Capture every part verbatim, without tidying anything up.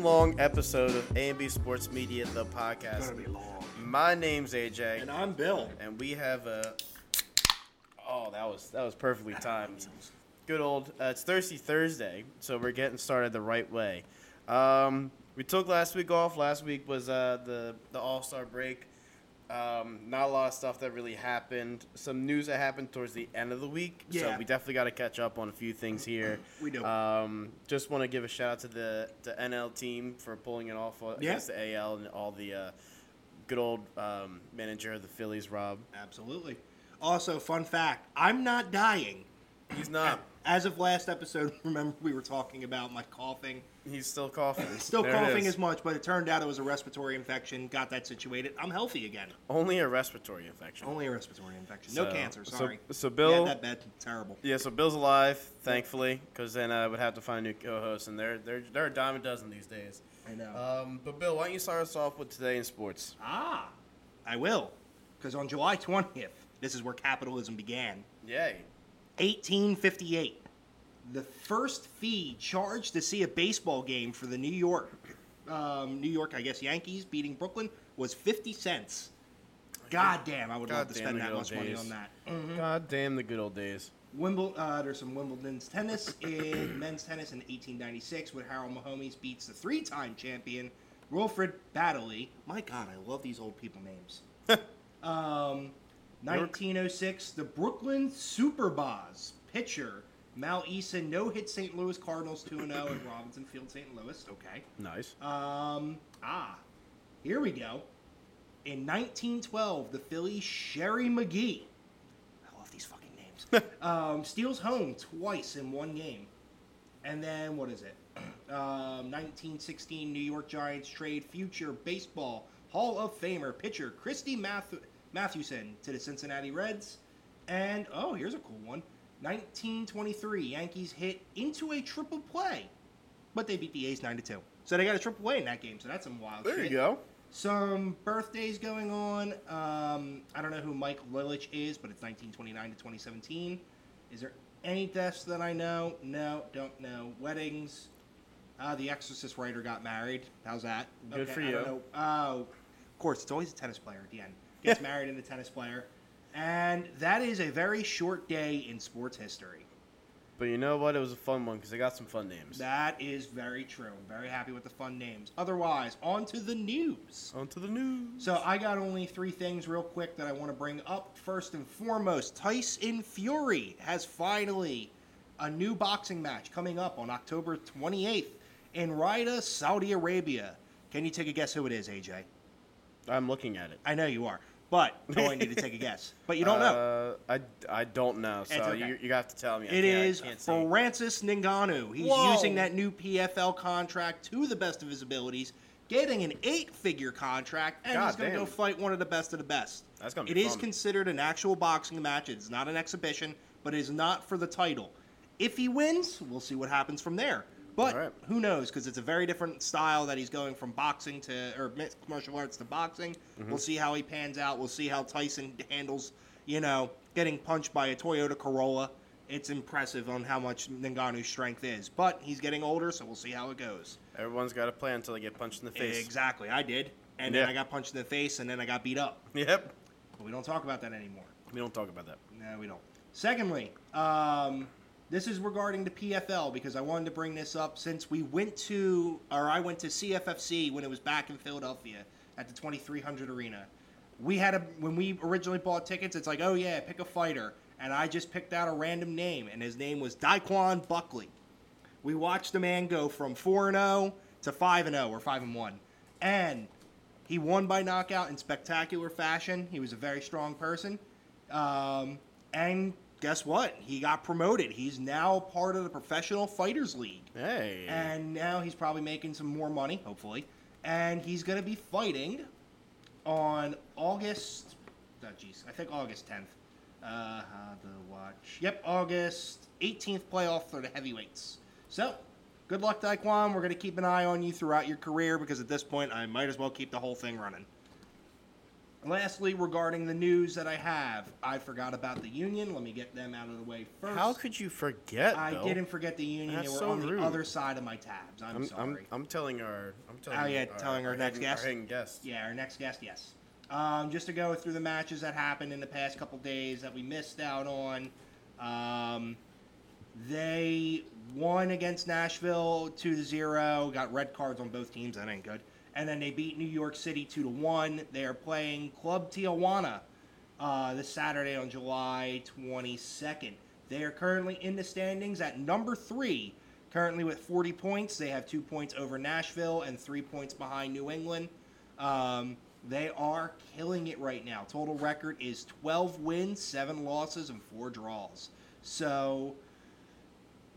ten-long episode of A and B Sports Media, the podcast. It's going to be long. My name's A J. And I'm Bill. And we have a... Oh, that was that was perfectly timed. Good old... Uh, it's Thirsty Thursday, so we're getting started the right way. Um, we took last week off. Last week was uh, the, the All-Star break. Um, not a lot of stuff that really happened. Some news that happened towards the end of the week. Yeah. So we definitely got to catch up on a few things here. We do. Um, just want to give a shout out to the, the N L team for pulling it off yeah. against the A L and all the uh, good old um, manager of the Phillies, Rob. Absolutely. Also, fun fact, I'm not dying. He's not. As of last episode, remember we were talking about my coughing. He's still coughing. Still there coughing as much, but it turned out it was a respiratory infection. Got that situated. I'm healthy again. Only a respiratory infection. Only a respiratory infection. So, no cancer, sorry. So, so Bill... Yeah, that bad. Terrible. Yeah, so Bill's alive, thankfully, because then I would have to find new co-hosts, and they're, they're, they're a dime a dozen these days. I know. Um, but, Bill, why don't you start us off with Today in Sports? Ah, I will, because on July twentieth, this is where capitalism began. Yay. eighteen fifty-eight, the first fee charged to see a baseball game for the New York, um, New York, I guess, Yankees beating Brooklyn was fifty cents. God damn, I would God love to spend that much days. money on that. Mm-hmm. God damn the good old days. Wimbledon, uh, there's some Wimbledon's tennis in men's tennis in eighteen ninety-six when Harold Mahomes beats the three-time champion, Wilfred Baddeley. My God, I love these old people names. um... nineteen oh six, the Brooklyn Superboss pitcher Mal Eason no-hit Saint Louis Cardinals two and oh at Robinson Field, Saint Louis. Okay. Nice. Um, ah, here we go. In nineteen twelve, the Phillies Sherry McGee, I love these fucking names, um, steals home twice in one game. And then, what is it? Um, nineteen sixteen, New York Giants trade future baseball Hall of Famer pitcher Christy Mathewson. Mathewson to the Cincinnati Reds. And, oh, here's a cool one. nineteen twenty-three, Yankees hit into a triple play, but they beat the A's nine to two. So they got a triple play in that game, so that's some wild there shit. There you go. Some birthdays going on. Um, I don't know who Mike Lilich is, but it's nineteen twenty-nine to twenty seventeen. Is there any deaths that I know? No, don't know. Weddings. Uh, the Exorcist writer got married. How's that? Good okay, for you. I don't know. Oh, of course, it's always a tennis player at the end. Gets married in a tennis player. And that is a very short day in sports history. But you know what? It was a fun one because they got some fun names. That is very true. I'm very happy with the fun names. Otherwise, on to the news. On to the news. So I got only three things real quick that I want to bring up. First and foremost, Tyson Fury has finally a new boxing match coming up on October twenty-eighth in Riyadh, Saudi Arabia. Can you take a guess who it is, A J? I'm looking at it. I know you are. But I only need to take a guess. But you don't know. Uh, I, I don't know, so okay. you you have to tell me. It yeah, is Francis Ngannou. He's Whoa. using that new P F L contract to the best of his abilities, getting an eight-figure contract, and God he's going to go fight one of the best of the best. That's going to be It fun. is considered an actual boxing match. It's not an exhibition, but it is not for the title. If he wins, we'll see what happens from there. But right. who knows, because it's a very different style that he's going from boxing to, or martial arts to boxing. Mm-hmm. We'll see how he pans out. We'll see how Tyson handles, you know, getting punched by a Toyota Corolla. It's impressive on how much Ngannou's strength is. But he's getting older, so we'll see how it goes. Everyone's got a plan until they get punched in the face. Exactly. I did. And yeah. then I got punched in the face, and then I got beat up. Yep. But we don't talk about that anymore. We don't talk about that. No, we don't. Secondly, um... this is regarding the P F L because I wanted to bring this up since we went to, or I went to C F F C when it was back in Philadelphia at the twenty-three hundred Arena. We had a, when we originally bought tickets, it's like, oh yeah, pick a fighter. And I just picked out a random name and his name was Daquan Buckley. We watched the man go from four and oh to five and oh or five and one. And he won by knockout in spectacular fashion. He was a very strong person. Um, and... Guess what? He got promoted. He's now part of the Professional Fighters League. Hey. And now he's probably making some more money, hopefully. And he's going to be fighting on August... Oh, jeez. I think August tenth. Uh, how to watch. Yep, August eighteenth playoff for the heavyweights. So, good luck, Daquan. We're going to keep an eye on you throughout your career because at this point, I might as well keep the whole thing running. Lastly, regarding the news that I have, I forgot about the union. Let me get them out of the way first. How could you forget? I though? didn't forget the union. That's they were so on rude. the other side of my tabs. I'm, I'm sorry. I'm, I'm telling our. I'm telling. Oh yeah, our, telling our, our next guest. Our guest. Yeah, our next guest. Yes. Um, just to go through the matches that happened in the past couple days that we missed out on. Um, they won against Nashville two to zero. Got red cards on both teams. That ain't good. And then they beat New York City two to one. They are playing Club Tijuana uh, this Saturday on July twenty-second. They are currently in the standings at number three, currently with forty points. They have two points over Nashville and three points behind New England. Um, they are killing it right now. Total record is twelve wins, seven losses, and four draws. So...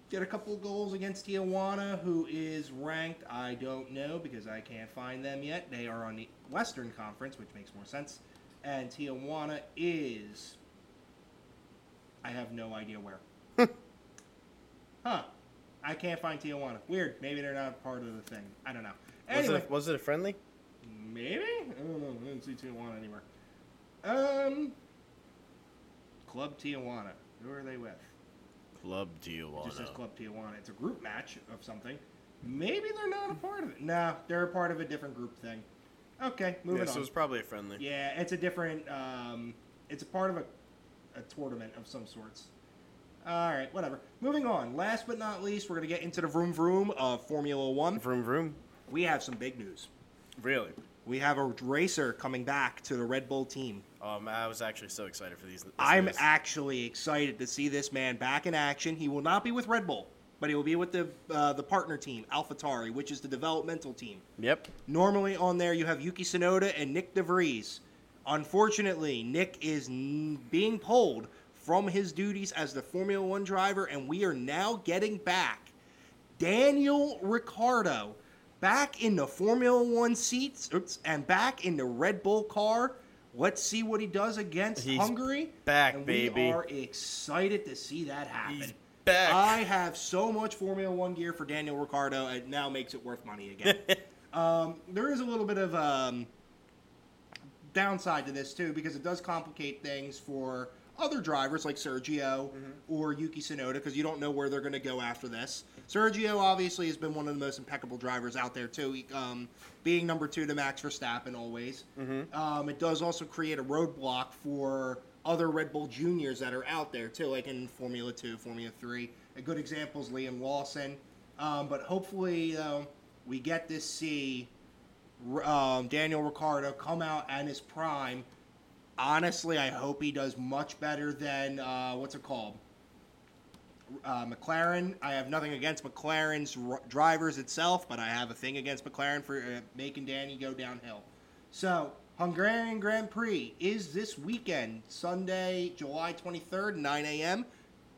Get a couple of goals against Tijuana, who is ranked, I don't know, because I can't find them yet. They are on the Western Conference, which makes more sense. And Tijuana is, I have no idea where. huh. I can't find Tijuana. Weird. Maybe they're not part of the thing. I don't know. Anyway. Was it, was it a friendly? Maybe? I don't know. I didn't see Tijuana anywhere. Um, Club Tijuana. Who are they with? Club Tijuana. It just says Club Tijuana. It's a group match of something. Maybe they're not a part of it. Nah, they're a part of a different group thing. Okay, moving yeah, so on. So it's probably a friendly. Yeah, it's a different. Um, it's a part of a, a tournament of some sorts. All right, whatever. Moving on. Last but not least, we're gonna get into the vroom vroom of Formula One. Vroom vroom. We have some big news. Really? We have a racer coming back to the Red Bull team. Um, I was actually so excited for these. I'm news. actually excited to see this man back in action. He will not be with Red Bull, but he will be with the uh, the partner team, AlphaTauri, which is the developmental team. Yep. Normally on there you have Yuki Tsunoda and Nick DeVries. Unfortunately, Nick is n- being pulled from his duties as the Formula One driver, and we are now getting back Daniel Ricciardo. Back in the Formula One seats oops, and back in the Red Bull car. Let's see what he does against He's Hungary. Back, and we baby. We are excited to see that happen. He's back. I have so much Formula One gear for Daniel Ricciardo, it now makes it worth money again. um, there is a little bit of um, downside to this, too, because it does complicate things for other drivers like Sergio mm-hmm. or Yuki Tsunoda, because you don't know where they're going to go after this. Sergio obviously has been one of the most impeccable drivers out there too, he, um, being number two to Max Verstappen always. Mm-hmm. Um, it does also create a roadblock for other Red Bull juniors that are out there too, like in Formula Two, Formula Three. A good example is Liam Lawson. Um, but hopefully uh, we get to see um, Daniel Ricciardo come out at his prime. Honestly, I hope he does much better than, uh, what's it called? Uh, McLaren. I have nothing against McLaren's r- drivers itself, but I have a thing against McLaren for uh, making Danny go downhill. So, Hungarian Grand Prix is this weekend, Sunday, July twenty-third, nine a.m.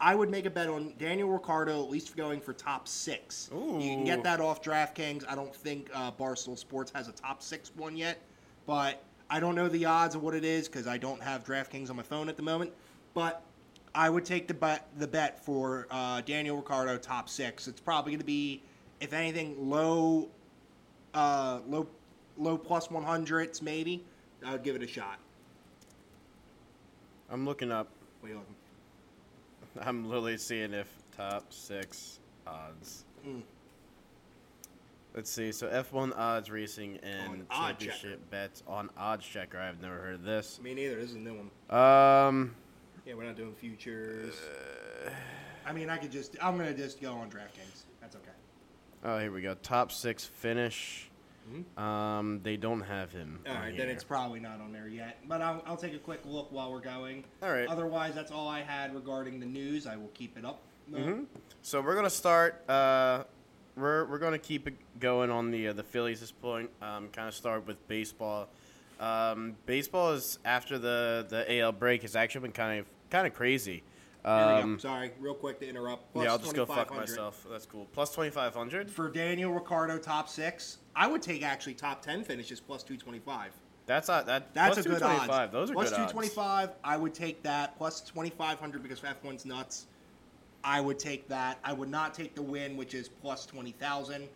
I would make a bet on Daniel Ricciardo at least going for top six. Ooh. You can get that off DraftKings. I don't think uh, Barstool Sports has a top six one yet, but... I don't know the odds of what it is because I don't have DraftKings on my phone at the moment, but I would take the bet, the bet for uh, Daniel Ricciardo top six. It's probably going to be, if anything, low, uh, low, low plus one hundreds maybe. I would give it a shot. I'm looking up. What are you looking? I'm literally seeing if top six odds. Mm. Let's see. So F one odds racing and championship bets on Odds Checker. I've never heard of this. Me neither. This is a new one. Um. Yeah, we're not doing futures. Uh, I mean, I could just. I'm gonna just go on DraftKings. That's okay. Oh, here we go. Top six finish. Mm-hmm. Um, they don't have him. All right, here. Then it's probably not on there yet. But I'll, I'll take a quick look while we're going. All right. Otherwise, that's all I had regarding the news. I will keep it up. Uh, mm-hmm. So we're gonna start. Uh. We're we're going to keep it going on the uh, the Phillies this point. Um, kind of start with baseball. Um, baseball is after the, the A L break has actually been kind of kind of crazy. Um, Sorry, real quick to interrupt. Plus yeah, I'll just go fuck myself. That's cool. Plus twenty five hundred for Daniel Ricciardo top six. I would take actually top ten finishes plus two twenty five. That's a, that that's plus a good odds. Those are plus good odds. Plus two twenty five. I would take that. Plus twenty five hundred because F one's nuts. I would take that. I would not take the win, which is plus twenty thousand.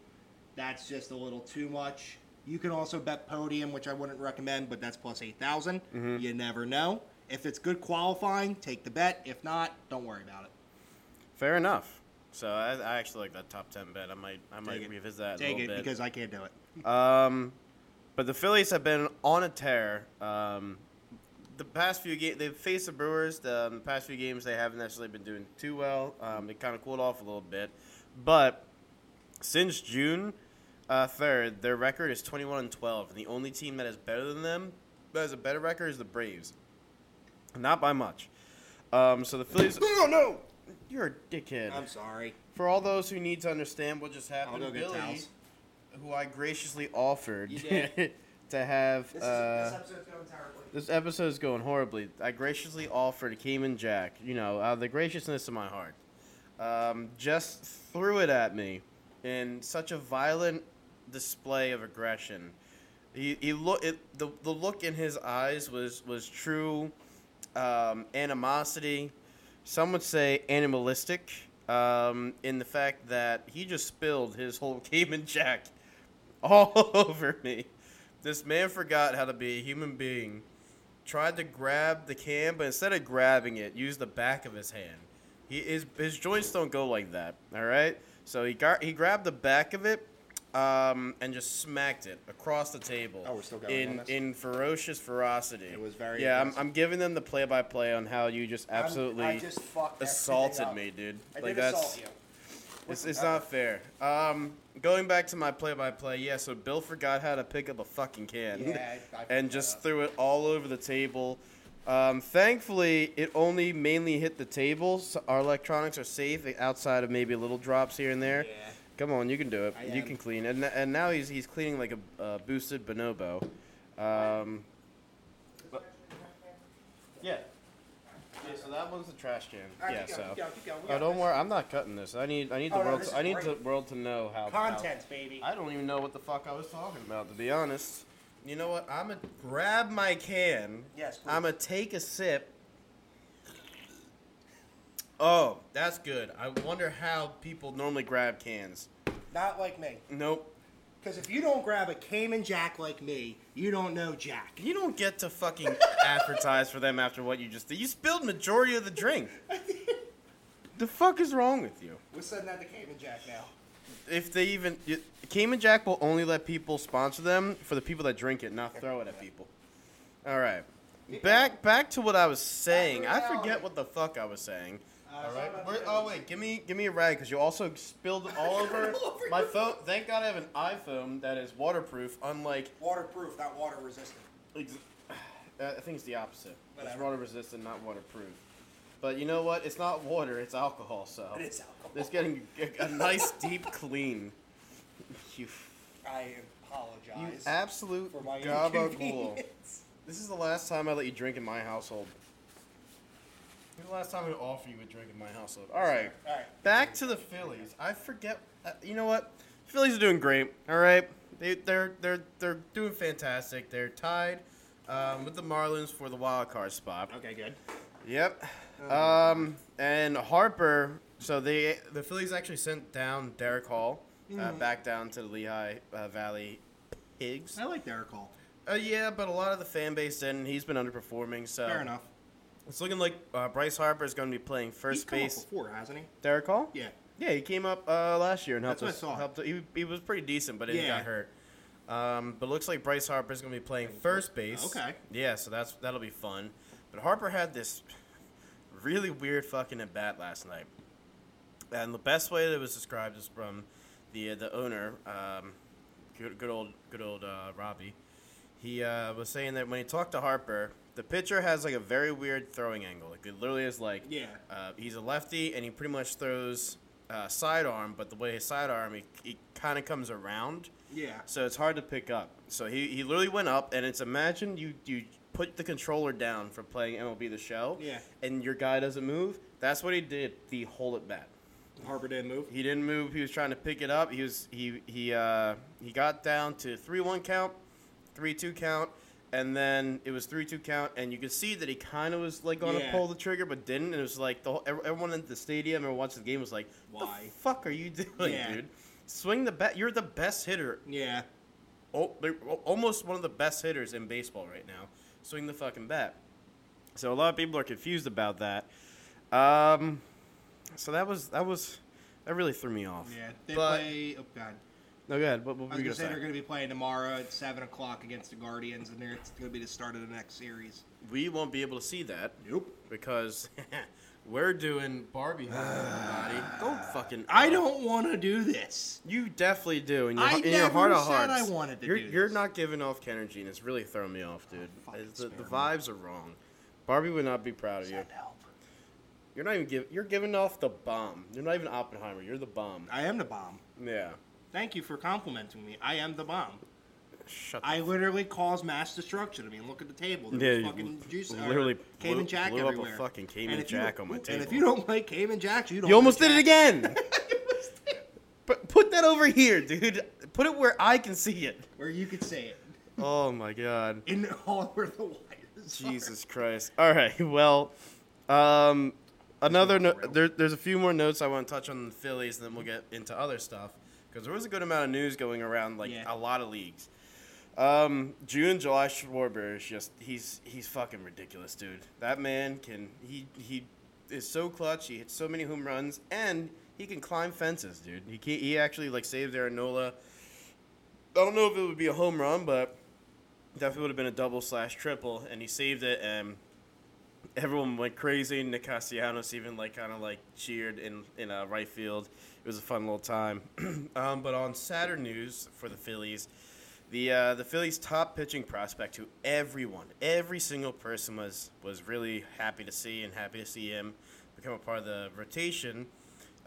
That's just a little too much. You can also bet Podium, which I wouldn't recommend, but that's plus eight thousand. Mm-hmm. You never know. If it's good qualifying, take the bet. If not, don't worry about it. Fair enough. So I, I actually like that top ten bet. I might I might revisit that a little bit. Take it because I can't do it. Um, but the Phillies have been on a tear. Um, the past few games they've faced the Brewers. The, um, the past few games they haven't necessarily been doing too well. Um, they kind of cooled off a little bit, but since June uh, third, their record is twenty-one and twelve, and the only team that is better than them, that has a better record, is the Braves. Not by much. Um, so the Phillies. Oh no! You're a dickhead. I'm sorry. For all those who need to understand what just happened, I'll go Billy, get towels. Who I graciously offered to have. This, uh, is, this episode's going terribly. This episode's going horribly. I graciously offered Cayman Jack, you know, out of the graciousness of my heart, um, just threw it at me in such a violent display of aggression. He he look it, the the look in his eyes was was true um, animosity. Some would say animalistic, um, in the fact that he just spilled his whole Cayman Jack all over me. This man forgot how to be a human being, tried to grab the can, but instead of grabbing it, used the back of his hand. He, his, his joints don't go like that, all right? So he got, he grabbed the back of it um, and just smacked it across the table. Oh, we're still going in, on this? In ferocious ferocity. It was very Yeah, I'm, I'm giving them the play-by-play on how you just absolutely I just assaulted me, dude. I like did that's, assault you. It's, it's not fair. Um, going back to my play-by-play, yeah, so Bill forgot how to pick up a fucking can yeah, and just up. threw it all over the table. Um, thankfully, it only mainly hit the table. So our electronics are safe outside of maybe little drops here and there. Yeah. Come on, you can do it. I you am. can clean. And and now he's he's cleaning like a uh, boosted bonobo. Um, but, yeah. Yeah, so that one's the trash can. Right, yeah, keep going, so. Keep going, keep going. Oh, don't worry, I'm not cutting this. I need, I need oh, the world. No, to, I need great. the world to know how. Content, how, baby. I don't even know what the fuck I was talking about, to be honest. You know what? I'm gonna grab my can. Yes, please. I'm gonna take a sip. Oh, that's good. I wonder how people normally grab cans. Not like me. Nope. Because if you don't grab a Cayman Jack like me, you don't know Jack. You don't get to fucking advertise for them after what you just did. You spilled majority of the drink. The fuck is wrong with you? We're sending out the Cayman Jack now. If they even... You, Cayman Jack will only let people sponsor them for the people that drink it, not throw it at people. All right. Back back to what I was saying. I forget what the fuck I was saying. Uh, all right. Where, oh wait, give me give me a rag because you also spilled it all over my phone. Thank God I have an iPhone that is waterproof, unlike waterproof, not water resistant. Ex- I think it's the opposite. Whatever. It's water resistant, not waterproof. But you know what? It's not water; it's alcohol. So it is alcohol. It's getting a, a nice deep clean. You. I apologize. You absolute for my gabagool. This is the last time I let you drink in my household. The last time I offered you a drink in my household. All right. All right. Back to the Phillies. I forget. Uh, you know what? The Phillies are doing great. All right. They they're they're they're doing fantastic. They're tied um, with the Marlins for the wild card spot. Okay, good. Yep. Um, and Harper. So they the Phillies actually sent down Derek Hall uh, mm. back down to the Lehigh uh, Valley Pigs. I like Derek Hall. Uh, yeah, but a lot of the fan base didn't. He's been underperforming. So fair enough. It's looking like uh, Bryce Harper is going to be playing first He's base. He's come up before, hasn't he? Derek Hall? Yeah. Yeah, he came up uh, last year and helped That's us. What I saw. Helped, he, he was pretty decent, but yeah. he got hurt. Um, but it looks like Bryce Harper is going to be playing first base. Okay. Yeah, so that's that'll be fun. But Harper had this really weird fucking at bat last night, and the best way that it was described is from the uh, the owner, um, good, good old good old uh, Robbie. He uh, was saying that when he talked to Harper. The pitcher has, like, a very weird throwing angle. Like, it literally is, like, yeah. uh, he's a lefty, and he pretty much throws uh, sidearm, but the way his sidearm, he, he kind of comes around. Yeah. So it's hard to pick up. So he, he literally went up, and it's imagine you, you put the controller down for playing M L B The Show, yeah. and your guy doesn't move. That's what he did the whole at bat. Harper didn't move? He didn't move. He was trying to pick it up. He was he he uh, he got down to three one count, three two count. And then it was three two count, and you could see that he kind of was, like, going yeah. to pull the trigger, but didn't. And it was like, the whole, everyone in the stadium or watching the game was like, why the fuck are you doing, yeah. dude? Swing the bat. You're the best hitter. Yeah. oh, they're almost one of the best hitters in baseball right now. Swing the fucking bat. So a lot of people are confused about that. Um, so that was that was that really threw me off. Yeah, they but, play. Oh god. No, go ahead. What, what I was going to say, say they're going to be playing tomorrow at seven o'clock against the Guardians, and it's going to be the start of the next series. We won't be able to see that. Nope. Because we're doing Barbie Hunt uh, everybody. Don't fucking... I uh, don't want to do this. You definitely do. In your, I in never your heart of hearts, said I wanted to you're, do this. You're not giving off energy, and it's really throwing me off, dude. Oh, the, the vibes are wrong. Barbie would not be proud of you. Help. You're not even give, You're giving off the bomb. You're not even Oppenheimer. You're the bomb. I am the bomb. Yeah. Thank you for complimenting me. I am the bomb. Shut I literally cause mass destruction. I mean, look at the table. There's yeah, fucking juice. Literally Cayman blew, Jack blew everywhere. Up a fucking Cayman Jack you, on my and table. And if you don't play Cayman Jack, you don't. You almost did it again. But put that over here, dude. Put it where I can see it. Where you can see it. Oh my god. In all where the wires. Jesus are. Christ. All right. Well, um, another. No- there, there's a few more notes I want to touch on the Phillies, and then we'll get into other stuff. Because there was a good amount of news going around, like, yeah. a lot of leagues. Um, June and July, Schwarber is just, he's he's fucking ridiculous, dude. That man can, he he is so clutch, he hits so many home runs, and he can climb fences, dude. He can, he actually, like, saved Aaron Nola. I don't know if it would be a home run, but definitely would have been a double slash triple, and he saved it, and everyone went crazy. Nick Castellanos even, like, kind of, like, cheered in, in uh, right field. It was a fun little time. um, but on Saturday news for the Phillies, the uh, the Phillies' top pitching prospect, who everyone, every single person was, was really happy to see and happy to see him become a part of the rotation,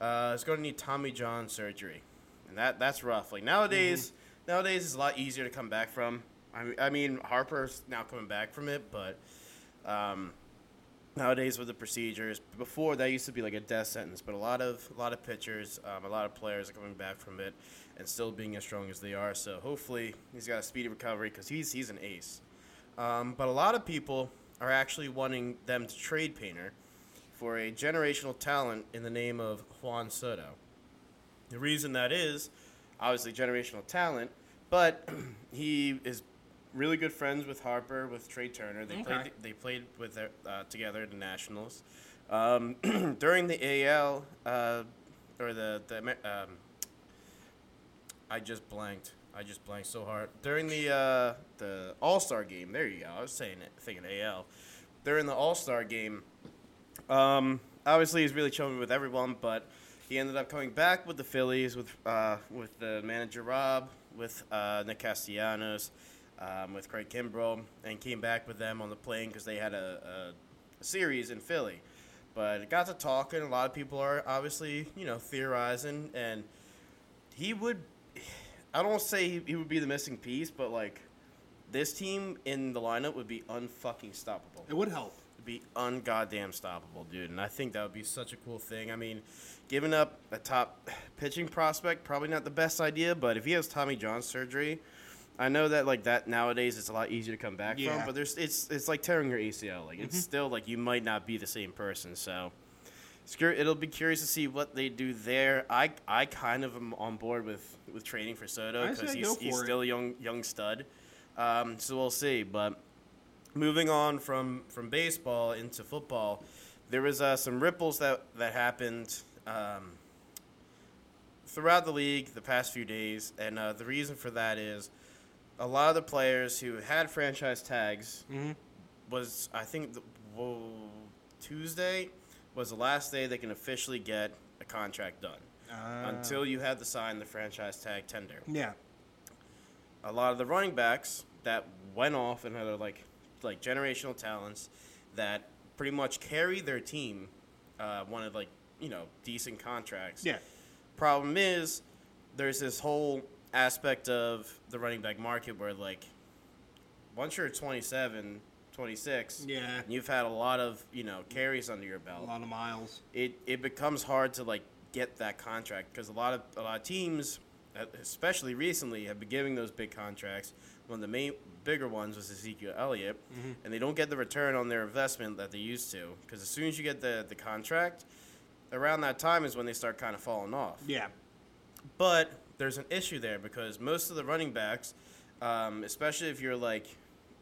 uh, is going to need Tommy John surgery. And that that's rough. Like, nowadays, mm-hmm. nowadays it's a lot easier to come back from. I mean, I mean Harper's now coming back from it, but... Um, Nowadays with the procedures, before that used to be like a death sentence, but a lot of a lot of pitchers, um, a lot of players are coming back from it and still being as strong as they are. So hopefully he's got a speedy recovery because he's he's an ace. Um, but a lot of people are actually wanting them to trade Painter for a generational talent in the name of Juan Soto. The reason that is, obviously generational talent, but he is. Really good friends with Harper, with Trey Turner. They okay. played. They played with their, uh, together at the Nationals. Um, during the A L uh, or the the um, I just blanked. I just blanked so hard during the uh, the All-Star game. There you go. I was saying it, thinking A L. During the All-Star game, um, obviously he's really chilling with everyone, but he ended up coming back with the Phillies with uh, with the manager Rob, with uh, Nick Castellanos. Um, with Craig Kimbrell, and came back with them on the plane because they had a, a, a series in Philly. But it got to talking. A lot of people are obviously, you know, theorizing. And he would – I don't say he, he would be the missing piece, but, like, this team in the lineup would be un-fucking-stoppable. It would help. It would be un-goddamn-stoppable, dude. And I think that would be such a cool thing. I mean, giving up a top pitching prospect, probably not the best idea, but if he has Tommy John surgery – I know that like that nowadays it's a lot easier to come back yeah. from, but there's it's it's like tearing your A C L. Like it's mm-hmm. still like you might not be the same person. So it'll be curious to see what they do there. I I kind of am on board with, with trading for Soto because he's he's it. still a young young stud. Um, so we'll see. But moving on from, from baseball into football, there was uh, some ripples that that happened. Um, throughout the league the past few days, and uh, the reason for that is a lot of the players who had franchise tags mm-hmm. was, I think, the, whoa, Tuesday was the last day they can officially get a contract done uh. until you had to sign the franchise tag tender. Yeah. A lot of the running backs that went off and had like like generational talents that pretty much carry their team uh, wanted like you know decent contracts. Yeah. Problem is, there's this whole aspect of the running back market where, like, once you're twenty-seven, twenty-six, yeah. and you've had a lot of, you know, carries under your belt. A lot of miles. It it becomes hard to, like, get that contract because a lot of a lot of teams, especially recently, have been giving those big contracts. One of the main bigger ones was Ezekiel Elliott, mm-hmm. and they don't get the return on their investment that they used to because as soon as you get the, the contract – around that time is when they start kind of falling off. Yeah. But there's an issue there because most of the running backs um, especially if you're like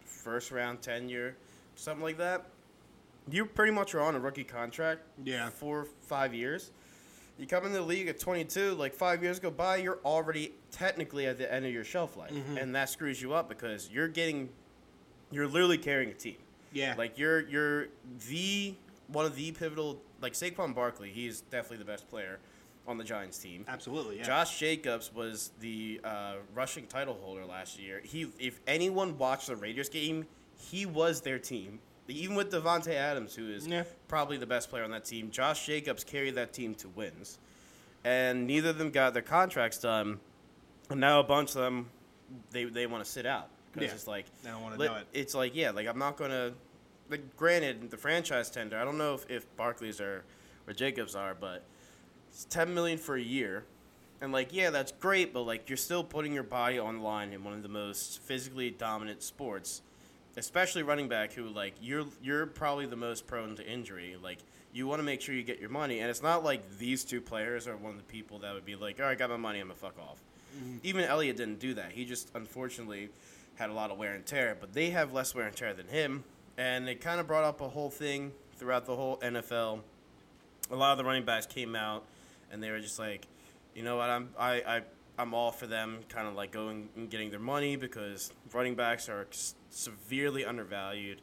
first round tenure, something like that. You pretty much are on a rookie contract. Yeah, for five years. You come into the league at twenty-two, like five years go by, you're already technically at the end of your shelf life, mm-hmm. and that screws you up because you're getting, you're literally carrying a team. Yeah, like you're you're the one of the pivotal, like Saquon Barkley. He's definitely the best player on the Giants team. Absolutely. Yeah. Josh Jacobs was the uh, rushing title holder last year. He, if anyone watched the Raiders game, he was their team. Even with Devontae Adams, who is yeah. probably the best player on that team, Josh Jacobs carried that team to wins. And neither of them got their contracts done. And now a bunch of them, they they want to sit out. Because yeah. it's like, they don't want to do it. It's like, yeah, like I'm not going to. Like, granted, the franchise tender, I don't know if, if Barkley's are or Jacobs are, but it's ten million dollars for a year. And, like, yeah, that's great, but, like, you're still putting your body on the line in one of the most physically dominant sports. Especially running back, who like you're you're probably the most prone to injury. Like you want to make sure you get your money, and it's not like these two players are one of the people that would be like, "All right, I got my money, I'm gonna fuck off." Mm-hmm. Even Elliott didn't do that. He just unfortunately had a lot of wear and tear, but they have less wear and tear than him, and it kind of brought up a whole thing throughout the whole N F L. A lot of the running backs came out, and they were just like, "You know what? I'm I I I'm all for them, kind of like going and getting their money because running backs are." Ex- severely undervalued.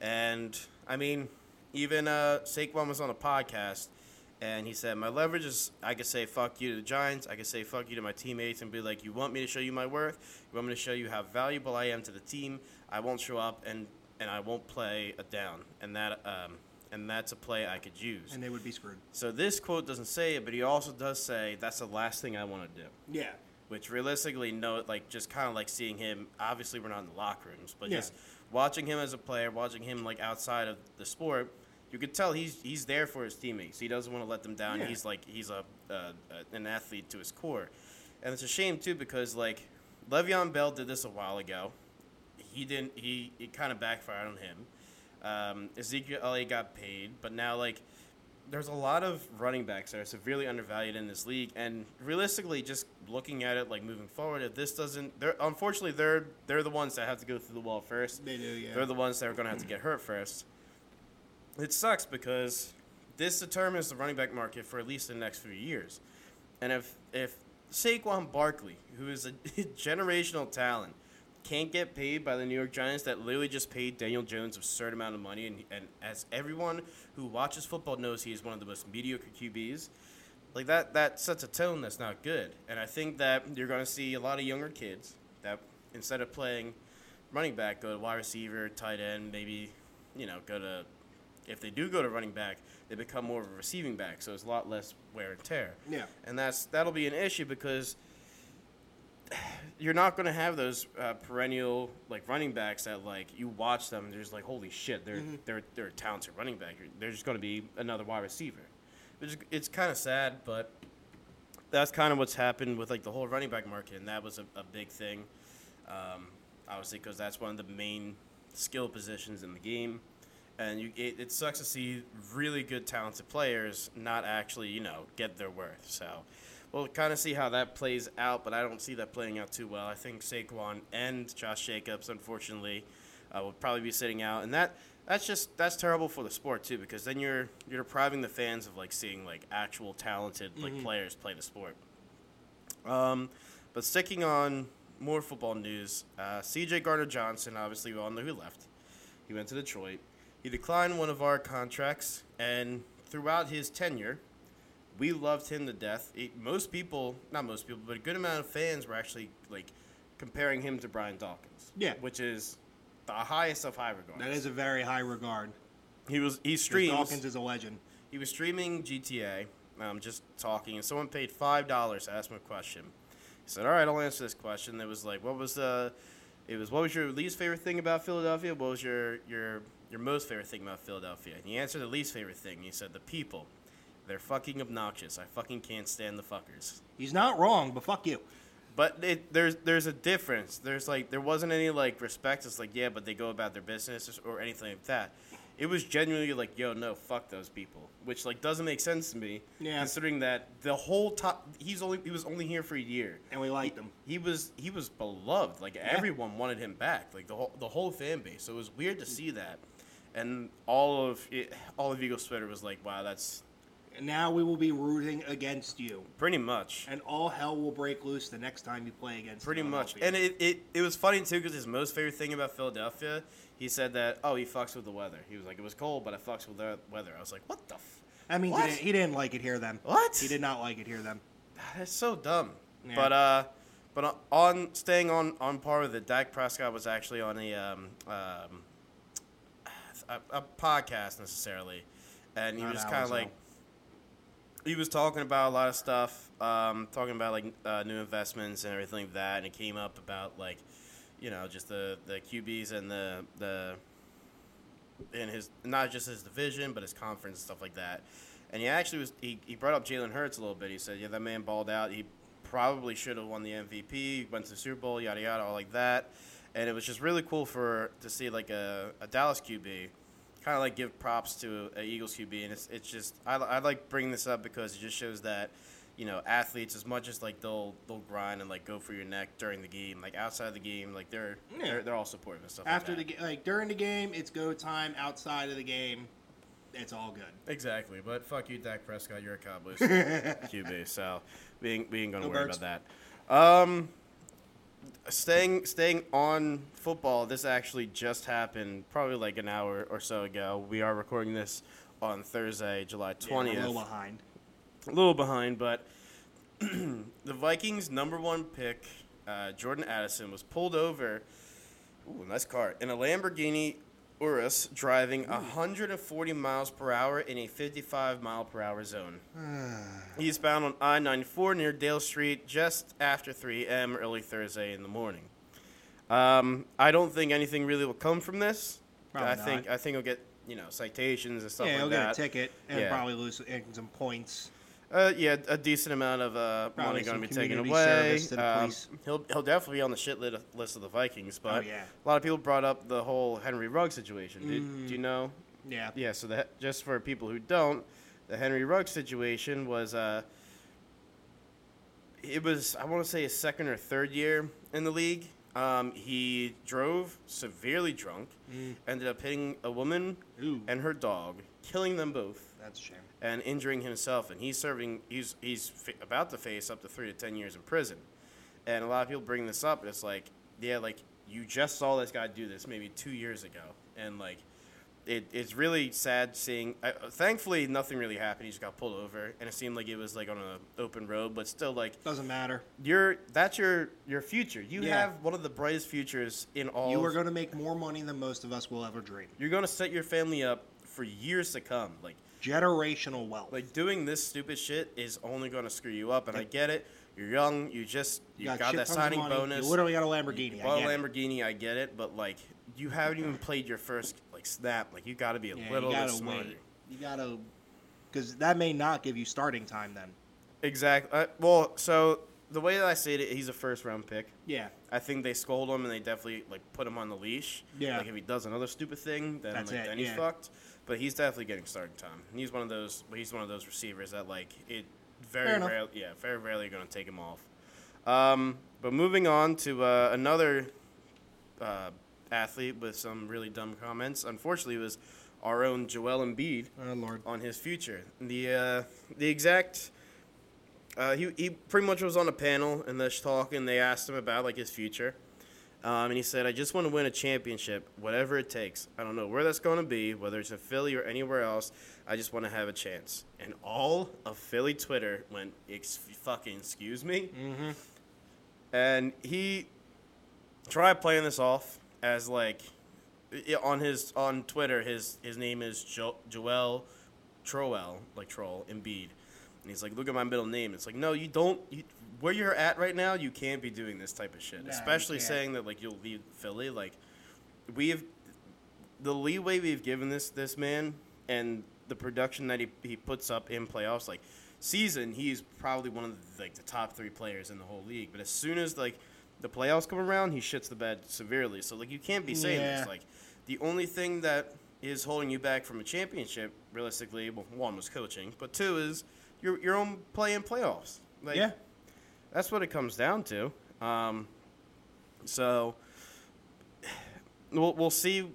And, I mean, even uh, Saquon was on a podcast, and he said, my leverage is I could say fuck you to the Giants, I could say fuck you to my teammates and be like, you want me to show you my worth? You want me to show you how valuable I am to the team? I won't show up, and, and I won't play a down. And that um, and that's a play I could use. And they would be screwed. So this quote doesn't say it, but he also does say, that's the last thing I want to do. Yeah. Which realistically, no, like just kind of like seeing him. Obviously, we're not in the locker rooms, but yeah. just watching him as a player, watching him like outside of the sport, you could tell he's he's there for his teammates. He doesn't want to let them down. Yeah. He's like he's a uh, an athlete to his core, and it's a shame too because like Le'Veon Bell did this a while ago. He didn't. He it kind of backfired on him. Um, Ezekiel Elliott got paid, but now like. There's a lot of running backs that are severely undervalued in this league, and realistically, just looking at it like moving forward, if this doesn't, they're unfortunately they're they're the ones that have to go through the wall first. They do, yeah. They're the ones that are going to have to get hurt first. It sucks because this determines the running back market for at least the next few years. And if if Saquon Barkley, who is a generational talent, can't get paid by the New York Giants that literally just paid Daniel Jones a certain amount of money. And, and as everyone who watches football knows, he is one of the most mediocre Q Bs. Like that, that sets a tone that's not good. And I think that you're going to see a lot of younger kids that instead of playing running back, go to wide receiver, tight end, maybe, you know, go to, if they do go to running back, they become more of a receiving back. So it's a lot less wear and tear. Yeah. And that's, that'll be an issue because you're not going to have those uh, perennial like running backs that like you watch them and they're just like holy shit they're mm-hmm. they're they're a talented running back. They're just going to be another wide receiver. It's, it's kind of sad, but that's kind of what's happened with like the whole running back market, and that was a, a big thing, um, obviously because that's one of the main skill positions in the game, and you it, it sucks to see really good talented players not actually you know get their worth. So. We'll kind of see how that plays out, but I don't see that playing out too well. I think Saquon and Josh Jacobs, unfortunately, uh, will probably be sitting out, and that that's just that's terrible for the sport too, because then you're you're depriving the fans of like seeing like actual talented like mm-hmm. players play the sport. Um, but sticking on more football news, uh, C J Gardner-Johnson, obviously we all know who left. He went to Detroit. He declined one of our contracts, and throughout his tenure. We loved him to death. It, most people, not most people, but a good amount of fans were actually like comparing him to Brian Dawkins. Yeah, which is the highest of high regard. That is a very high regard. He was he streams. Dawkins is a legend. He was streaming G T A, um, just talking, and someone paid five dollars to ask him a question. He said, "All right, I'll answer this question." It was like, "What was the? It was what was your least favorite thing about Philadelphia? What was your your your most favorite thing about Philadelphia?" And he answered the least favorite thing. He said, "The people." They're fucking obnoxious. I fucking can't stand the fuckers. He's not wrong, but fuck you. But it, there's there's a difference. There's like there wasn't any like respect. It's like yeah, but they go about their business or anything like that. It was genuinely like, yo, no, fuck those people, which like doesn't make sense to me. Yeah. Considering that the whole top, he's only he was only here for a year, and we liked he, him. He was he was beloved. Like yeah. everyone wanted him back. Like the whole the whole fan base. So it was weird to see that, and all of it, all of Eagles Twitter was like, wow, that's. And now we will be rooting against you. Pretty much. And all hell will break loose the next time you play against Pretty much. And it, it, it was funny, too, because his most favorite thing about Philadelphia, he said that, oh, he fucks with the weather. He was like, it was cold, but I fucks with the weather. I was like, what the f? I mean, he didn't, he didn't like it here then. What? He did not like it here then. That's so dumb. Yeah. But uh, but on staying on, on par with it, Dak Prescott was actually on a, um, um, a, a podcast, necessarily. And he not was kind of like... He was talking about a lot of stuff, um, talking about, like, uh, new investments and everything like that, and it came up about, like, you know, just the, the Q Bs and the, the – in his – not just his division, but his conference and stuff like that. And he actually was – he he brought up Jalen Hurts a little bit. He said, yeah, that man balled out. He probably should have won the M V P. He went to the Super Bowl, yada, yada, all like that. And it was just really cool for – to see, like, a, a Dallas Q B – kind of like give props to an Eagles Q B, and it's it's just I, I like bringing this up because it just shows that, you know, athletes, as much as like they'll they'll grind and like go for your neck during the game, like outside of the game, like they're yeah. they're, they're all supportive and stuff. After like that. the like during the game, it's go time. Outside of the game, it's all good. Exactly, but fuck you, Dak Prescott, you're a Cowboys Q B, so we ain't we ain't gonna no worry birds. about that. Um, Staying staying on football, this actually just happened probably like an hour or so ago. We are recording this on Thursday, July twentieth. Yeah, a little behind. A little behind, but the Vikings' number one pick, uh, Jordan Addison, was pulled over ooh, nice car, in a Lamborghini Urus driving ooh. one hundred forty miles per hour in a fifty-five mile per hour zone. He's found on I ninety-four near Dale Street just after three a.m. early Thursday in the morning. Um, I don't think anything really will come from this. Probably I not. think I think he'll get you know citations and stuff yeah, like that. Yeah, he'll get a ticket and yeah. probably lose some points. Uh, yeah, a decent amount of uh, money going to be taken away. Um, he'll he'll definitely be on the shit list of the Vikings. But oh, yeah. a lot of people brought up the whole Henry Rugg situation. Do, mm. do you know? Yeah. Yeah. So the, just for people who don't, the Henry Rugg situation was uh, it was I want to say his second or third year in the league. Um, he drove severely drunk, mm. ended up hitting a woman Ooh. and her dog, killing them both. That's a shame. And injuring himself, and he's serving. He's he's f- about to face up to three to ten years in prison. And a lot of people bring this up, and it's like, yeah, like you just saw this guy do this maybe two years ago, and like, it it's really sad seeing. Uh, thankfully, nothing really happened. He just got pulled over, and it seemed like it was like on an open road, but still, like doesn't matter. You're that's your your future. You yeah. have one of the brightest futures in all. You are going to make more money than most of us will ever dream. You're going to set your family up for years to come, like. Generational wealth. Like, doing this stupid shit is only going to screw you up, and I get it. You're young. You just you, you got, got that signing bonus. You literally got a Lamborghini. You bought a Lamborghini. It. I get it, but like you haven't even played your first like snap. Like you got to be a yeah, little bit smarter. Wait. You got to, because that may not give you starting time then. Exactly. Uh, well, so the way that I see it, he's a first round pick. Yeah. I think they scold him and they definitely like put him on the leash. Yeah. Like if he does another stupid thing, then That's like, it. then he's yeah. fucked. But he's definitely getting starting time. And he's one of those. He's one of those receivers that like it very rarely. Yeah, very rarely going to take him off. Um, but moving on to uh, another uh, athlete with some really dumb comments. Unfortunately, it was our own Joel Embiid oh, Lord. on his future. The uh, the exact. Uh, he he pretty much was on a panel in this talk, and they asked him about like his future. Um, and he said, I just want to win a championship, whatever it takes. I don't know where that's going to be, whether it's in Philly or anywhere else. I just want to have a chance. And all of Philly Twitter went, Ex- fucking excuse me? Mm-hmm. And he tried playing this off as, like, on his on Twitter, his, his name is jo- Joel Troel, like Troll, Embiid. And he's like, look at my middle name. It's like, no, you don't you, – where you're at right now, you can't be doing this type of shit, no, especially saying that, like, you'll leave Philly. Like, we have – the leeway we've given this this man and the production that he, he puts up in playoffs, like, season, he's probably one of, the, like, the top three players in the whole league. But as soon as, like, the playoffs come around, he shits the bed severely. So, like, you can't be saying yeah. this. Like, the only thing that is holding you back from a championship, realistically. Well, one was coaching, but two is your your own play in playoffs. Like, yeah. That's what it comes down to. Um, so we'll we'll see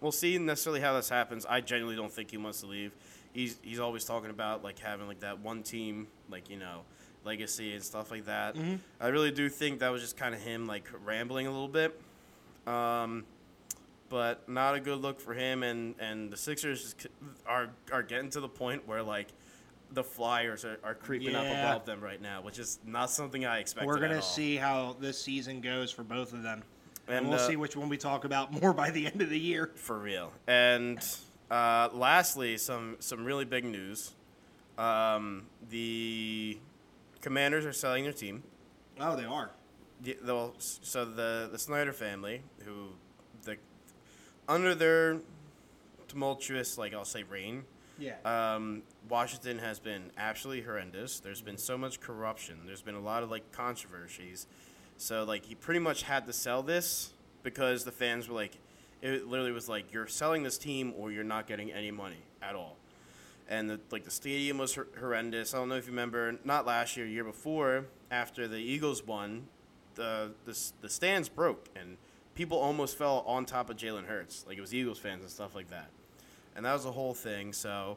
we'll see necessarily how this happens. I genuinely don't think he wants to leave. He's he's always talking about like having like that one team, like, you know, legacy and stuff like that. Mm-hmm. I really do think that was just kind of him like rambling a little bit. Um, but not a good look for him, and, and the Sixers just are are getting to the point where like the Flyers are, are creeping yeah. up above them right now, which is not something I expected. We're gonna at all. see how this season goes for both of them, and, and we'll uh, see which one we talk about more by the end of the year. For real. And uh, lastly, some some really big news. Um, the Commanders are selling their team. Oh, they are. The, the, so the the Snyder family, who the under their tumultuous, like I'll say, reign. Yeah. Um, Washington has been absolutely horrendous. There's been so much corruption. There's been a lot of, like, controversies. So, like, he pretty much had to sell this because the fans were like, it literally was like, you're selling this team or you're not getting any money at all. And, the, like, the stadium was hor- horrendous. I don't know if you remember, not last year, year before, after the Eagles won, the the, the stands broke and people almost fell on top of Jalen Hurts. Like, it was Eagles fans and stuff like that. And that was the whole thing. So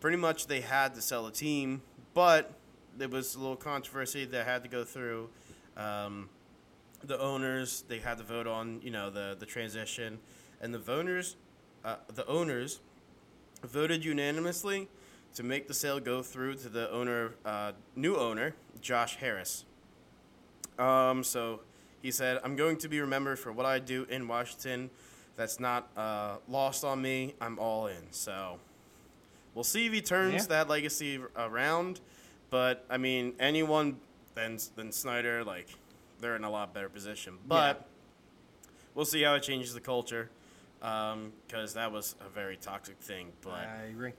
pretty much they had to sell the team, but there was a little controversy that had to go through. Um, the owners, they had to vote on, you know, the, the transition. And the owners, uh, the owners voted unanimously to make the sale go through to the owner, uh, new owner, Josh Harris. Um, so he said, "I'm going to be remembered for what I do in Washington. That's not uh, lost on me. I'm all in." So we'll see if he turns yeah. that legacy around. But, I mean, anyone than, than Snyder, like, they're in a lot better position. But yeah. we'll see how it changes the culture, because um, that was a very toxic thing. But I agree.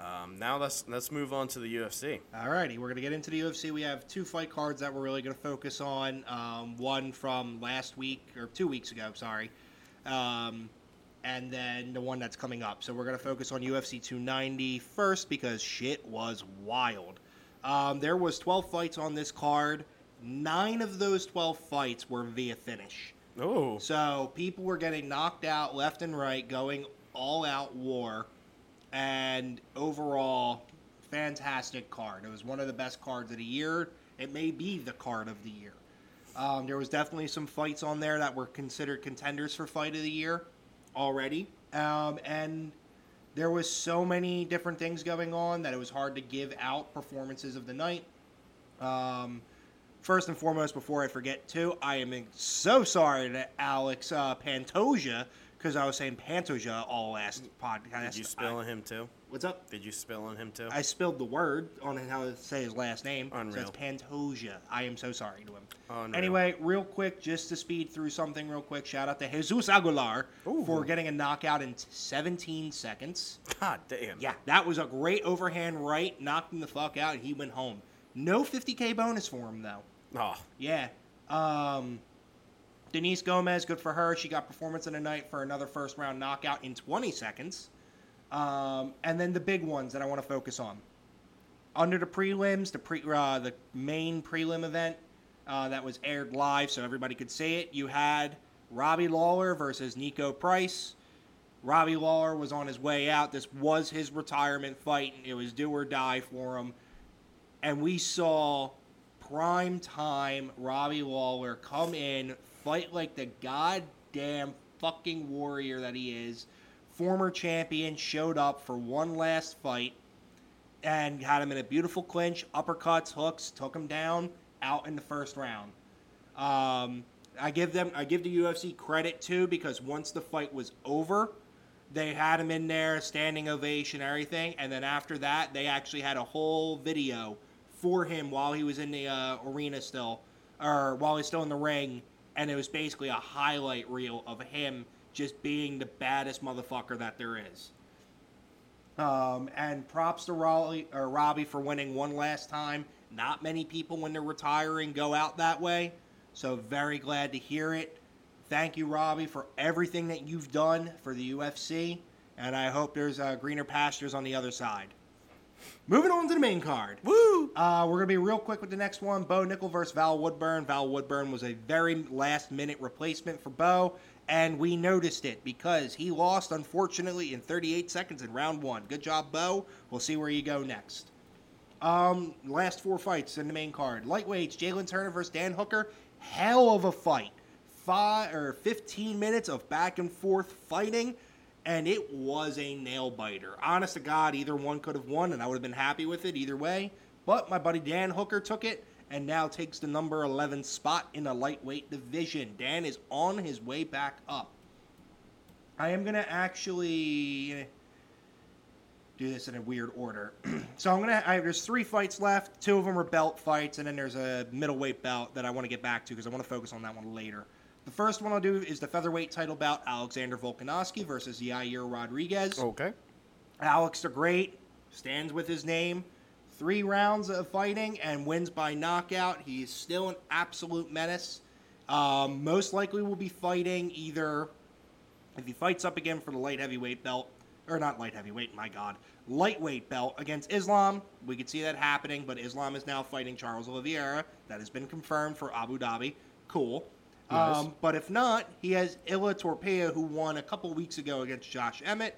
Um, now let's let's move on to the U F C. All righty. We're going to get into the U F C. We have two fight cards that we're really going to focus on. Um, one from last week, or two weeks ago, I'm sorry. Um, and then the one that's coming up. So we're going to focus on U F C two ninety first because shit was wild. Um, there was twelve fights on this card. Nine of those twelve fights were via finish. Oh. So people were getting knocked out left and right, going all out war. And overall, fantastic card. It was one of the best cards of the year. It may be the card of the year. Um, there was definitely some fights on there that were considered contenders for fight of the year already. Um, and there was so many different things going on that it was hard to give out performances of the night. Um, first and foremost, before I forget too, I am so sorry to Alex uh, Pantoja, because I was saying Pantoja all last podcast. Did you spell on him too? What's up? Did you spell on him too? I spelled the word on how to say his last name. Unreal. So it's Pantoja. I am so sorry to him. Unreal. Anyway, real quick, just to speed through something real quick, shout out to Jesus Aguilar Ooh. for getting a knockout in seventeen seconds. God damn. Yeah, that was a great overhand right, knocked him the fuck out, and he went home. No fifty K bonus for him, though. Oh. Yeah. Um... Denise Gomez, good for her. She got performance of the night for another first-round knockout in twenty seconds. Um, and then the big ones that I want to focus on. Under the prelims, the pre, uh, the main prelim event uh, that was aired live so everybody could see it, you had Robbie Lawler versus Nico Price. Robbie Lawler was on his way out. This was his retirement fight, and it was do or die for him. And we saw prime time Robbie Lawler come in, fight like the goddamn fucking warrior that he is. Former champion showed up for one last fight and had him in a beautiful clinch, uppercuts, hooks, took him down, out in the first round. Um, I give them, I give the U F C credit too, because once the fight was over, they had him in there, standing ovation, everything, and then after that, they actually had a whole video for him while he was in the uh, arena still, or while he's still in the ring. And it was basically a highlight reel of him just being the baddest motherfucker that there is. Um, and props to Raleigh, or Robbie for winning one last time. Not many people, when they're retiring, go out that way. So very glad to hear it. Thank you, Robbie, for everything that you've done for the U F C. and I hope there's uh, greener pastures on the other side. Moving on to the main card. Woo! Uh, we're going to be real quick with the next one. Bo Nickel versus Val Woodburn. Val Woodburn was a very last-minute replacement for Bo, and we noticed it because he lost, unfortunately, in thirty-eight seconds in round one. Good job, Bo. We'll see where you go next. Um, last four fights in the main card. Lightweights, Jalen Turner versus Dan Hooker. Hell of a fight. Five or fifteen minutes of back and forth fighting. And it was a nail-biter. Honest to God, either one could have won, and I would have been happy with it either way. But my buddy Dan Hooker took it and now takes the number eleven spot in the lightweight division. Dan is on his way back up. I am going to actually do this in a weird order. So I'm going to – there's three fights left. Two of them are belt fights, and then there's a middleweight bout that I want to get back to because I want to focus on that one later. The first one I'll do is the featherweight title bout, Alexander Volkanovsky versus Yair Rodriguez. Okay. Alex the Great stands with his name. Three rounds of fighting and wins by knockout. He is still an absolute menace. Um, most likely will be fighting either, if he fights up again for the light heavyweight belt, or not light heavyweight, my God, lightweight belt against Islam. We could see that happening, but Islam is now fighting Charles Oliveira. That has been confirmed for Abu Dhabi. Cool. Nice. Um, but if not, he has Ilir Topuria, who won a couple weeks ago against Josh Emmett.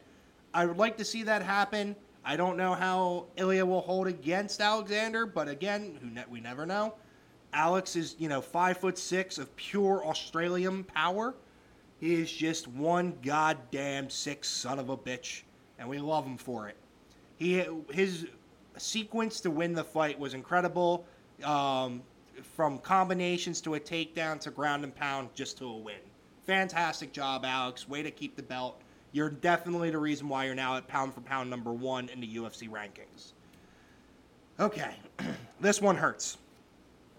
I would like to see that happen. I don't know how Ilya will hold against Alexander, but again, who ne- we never know. Alex is, you know, five foot six of pure Australian power. He is just one goddamn sick son of a bitch, and we love him for it. He his sequence to win the fight was incredible. Um, From combinations to a takedown to ground and pound just to a win. Fantastic job, Alex. Way to keep the belt. You're definitely the reason why you're now at pound for pound number one in the U F C rankings. Okay. This one hurts.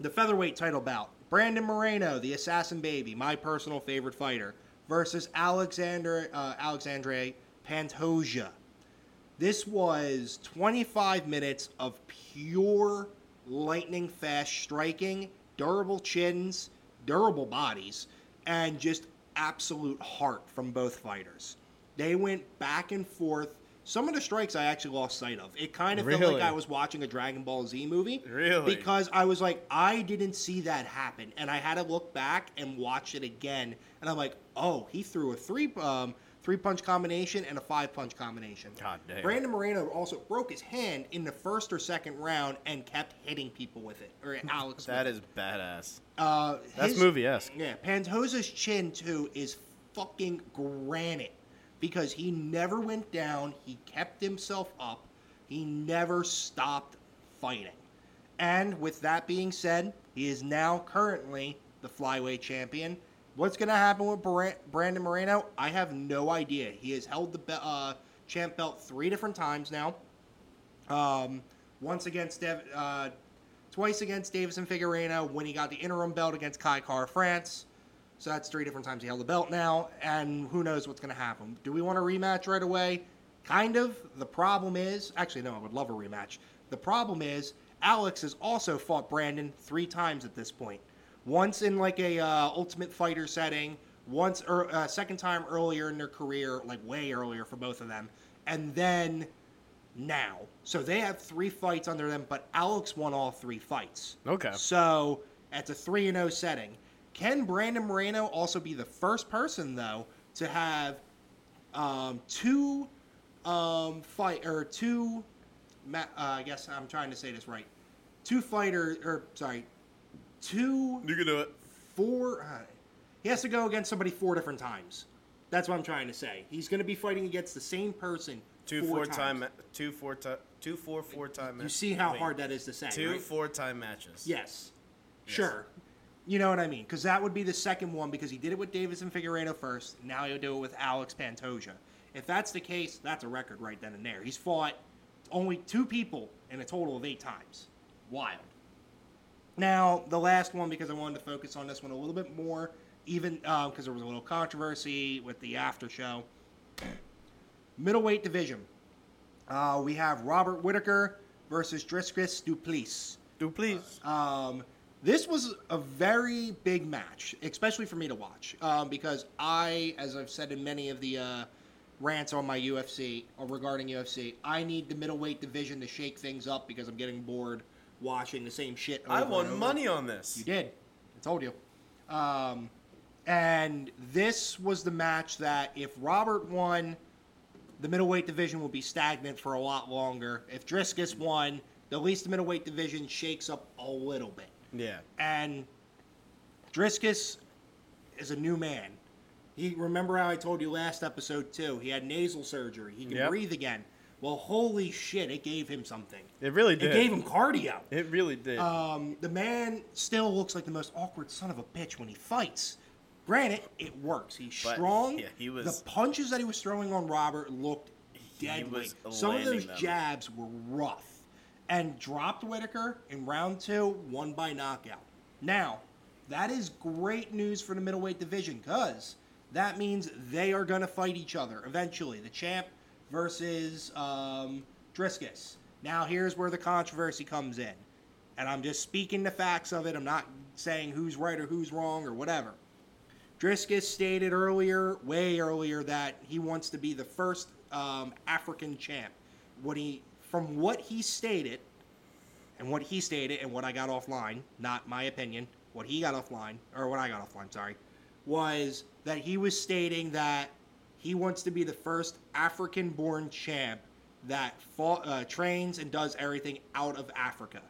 The featherweight title bout. Brandon Moreno, the assassin baby, my personal favorite fighter, versus Alexander uh, Alexandre Pantoja. This was twenty-five minutes of pure lightning fast striking, durable chins, durable bodies, and just absolute heart from both fighters. They went back and forth. Some of the strikes I actually lost sight of. It kind of really? felt like I was watching a Dragon Ball Z movie. Really? Because I was like, I didn't see that happen. And I had to look back and watch it again. And I'm like, oh, he threw a three um, three-punch combination and a five-punch combination. God damn. Brandon Moreno also broke his hand in the first or second round and kept hitting people with it. Or Alex. That is badass. Uh, That's his, movie-esque. Yeah. Pantoja's chin, too, is fucking granite because he never went down. He kept himself up. He never stopped fighting. And with that being said, he is now currently the flyweight champion. What's going to happen with Brandon Moreno? I have no idea. He has held the be- uh, champ belt three different times now. Um, once against, De- uh, twice against Deiveson Figueiredo when he got the interim belt against Kai Car France. So that's three different times he held the belt now. And who knows what's going to happen. Do we want a rematch right away? Kind of. The problem is, actually, no, I would love a rematch. The problem is Alex has also fought Brandon three times at this point. Once in like a uh, Ultimate Fighter setting, once or uh, second time earlier in their career, like way earlier for both of them, and then now. So they have three fights under them, but Alex won all three fights. Okay. So it's a three and oh setting. Can Brandon Moreno also be the first person though to have um, two um, fight or two? Uh, I guess I'm trying to say this right. Two fighters, or sorry. Two, you can do it. Four. Uh, he has to go against somebody four different times. That's what I'm trying to say. He's going to be fighting against the same person two four, four times. Time, two four time. Two four four time. You ma- see how wait. hard that is to say. Two right? four time matches. Yes. yes. Sure. You know what I mean? Because that would be the second one. Because he did it with Deiveson Figueiredo first. Now he'll do it with Alex Pantoja. If that's the case, that's a record right then and there. He's fought only two people in a total of eight times. Wild. Now, the last one, because I wanted to focus on this one a little bit more, even because uh, there was a little controversy with the after show. Middleweight division. Uh, we have Robert Whittaker versus Dricus du Plessis. Du Plessis. Uh, um, this was a very big match, especially for me to watch, um, because I, as I've said in many of the uh, rants on my U F C or regarding U F C. I need the middleweight division to shake things up because I'm getting bored watching the same shit over I won and over. Money on this. You did. I told you. Um, and this was the match that if Robert won, the middleweight division will be stagnant for a lot longer. If Dricus won, at least the middleweight division shakes up a little bit. Yeah. And Dricus is a new man. He remember how I told you last episode, too? He had nasal surgery. He can yep. breathe again. Well, holy shit, it gave him something. It really did. It gave him cardio. It really did. Um, the man still looks like the most awkward son of a bitch when he fights. Granted, it works. He's but, strong. Yeah, he was, the punches that he was throwing on Robert looked deadly. Some of those them. jabs were rough. And dropped Whitaker in round two, won by knockout. Now, that is great news for the middleweight division because that means they are going to fight each other eventually. The champ versus um, Dricus. Now, here's where the controversy comes in. And I'm just speaking the facts of it. I'm not saying who's right or who's wrong or whatever. Dricus stated earlier, way earlier, that he wants to be the first um, African champ. What he... From what he stated, and what he stated, and what I got offline, not my opinion, what he got offline, or what I got offline, sorry, was that he was stating that he wants to be the first African-born champ that fought, uh, trains and does everything out of Africa.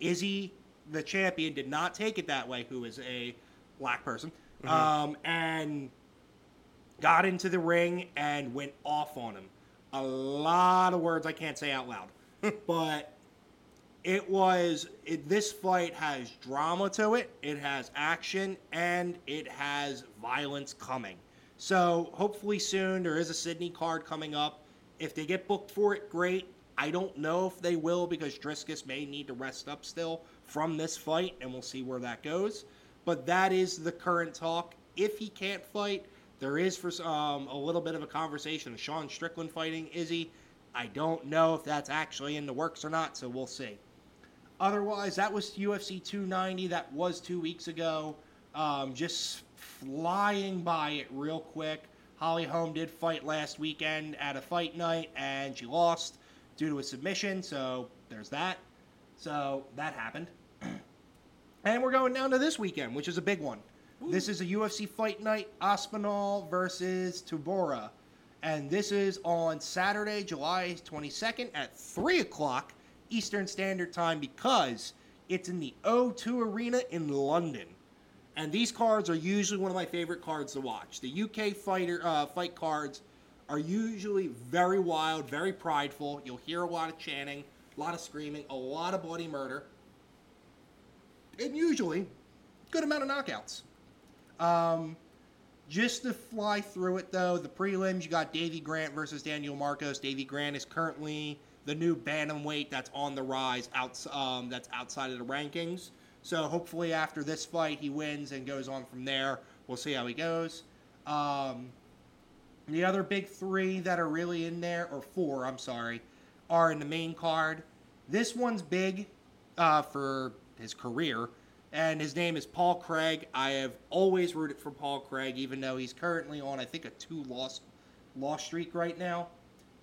Izzy, the champion, did not take it that way, who is a black person, mm-hmm. um, and got into the ring and went off on him. A lot of words I can't say out loud. But it was... It, this fight has drama to it. It has action. And it has violence coming. So, hopefully soon, there is a Sydney card coming up. If they get booked for it, great. I don't know if they will because Dricus may need to rest up still from this fight. And we'll see where that goes. But that is the current talk. If he can't fight... There is for um, a little bit of a conversation of Sean Strickland fighting Izzy. I don't know if that's actually in the works or not, so we'll see. Otherwise, that was U F C two ninety. That was two weeks ago. Um, just flying by it real quick. Holly Holm did fight last weekend at a fight night, and she lost due to a submission, so there's that. So that happened. And we're going down to this weekend, which is a big one. Ooh. This is a U F C fight night, Aspinall versus Tybura. And this is on Saturday, July twenty-second at three o'clock Eastern Standard Time because it's in the O two Arena in London. And these cards are usually one of my favorite cards to watch. The U K fighter uh, fight cards are usually very wild, very prideful. You'll hear a lot of chanting, a lot of screaming, a lot of bloody murder. And usually, good amount of knockouts. Um, just to fly through it, though, the prelims, you got Davey Grant versus Daniel Marcos. Davey Grant is currently the new bantamweight that's on the rise, outs- um, that's outside of the rankings. So hopefully after this fight, he wins and goes on from there. We'll see how he goes. Um, the other big three that are really in there, or four, I'm sorry, are in the main card. This one's big uh, for his career. And his name is Paul Craig. I have always rooted for Paul Craig, even though he's currently on, I think, a two-loss loss streak right now.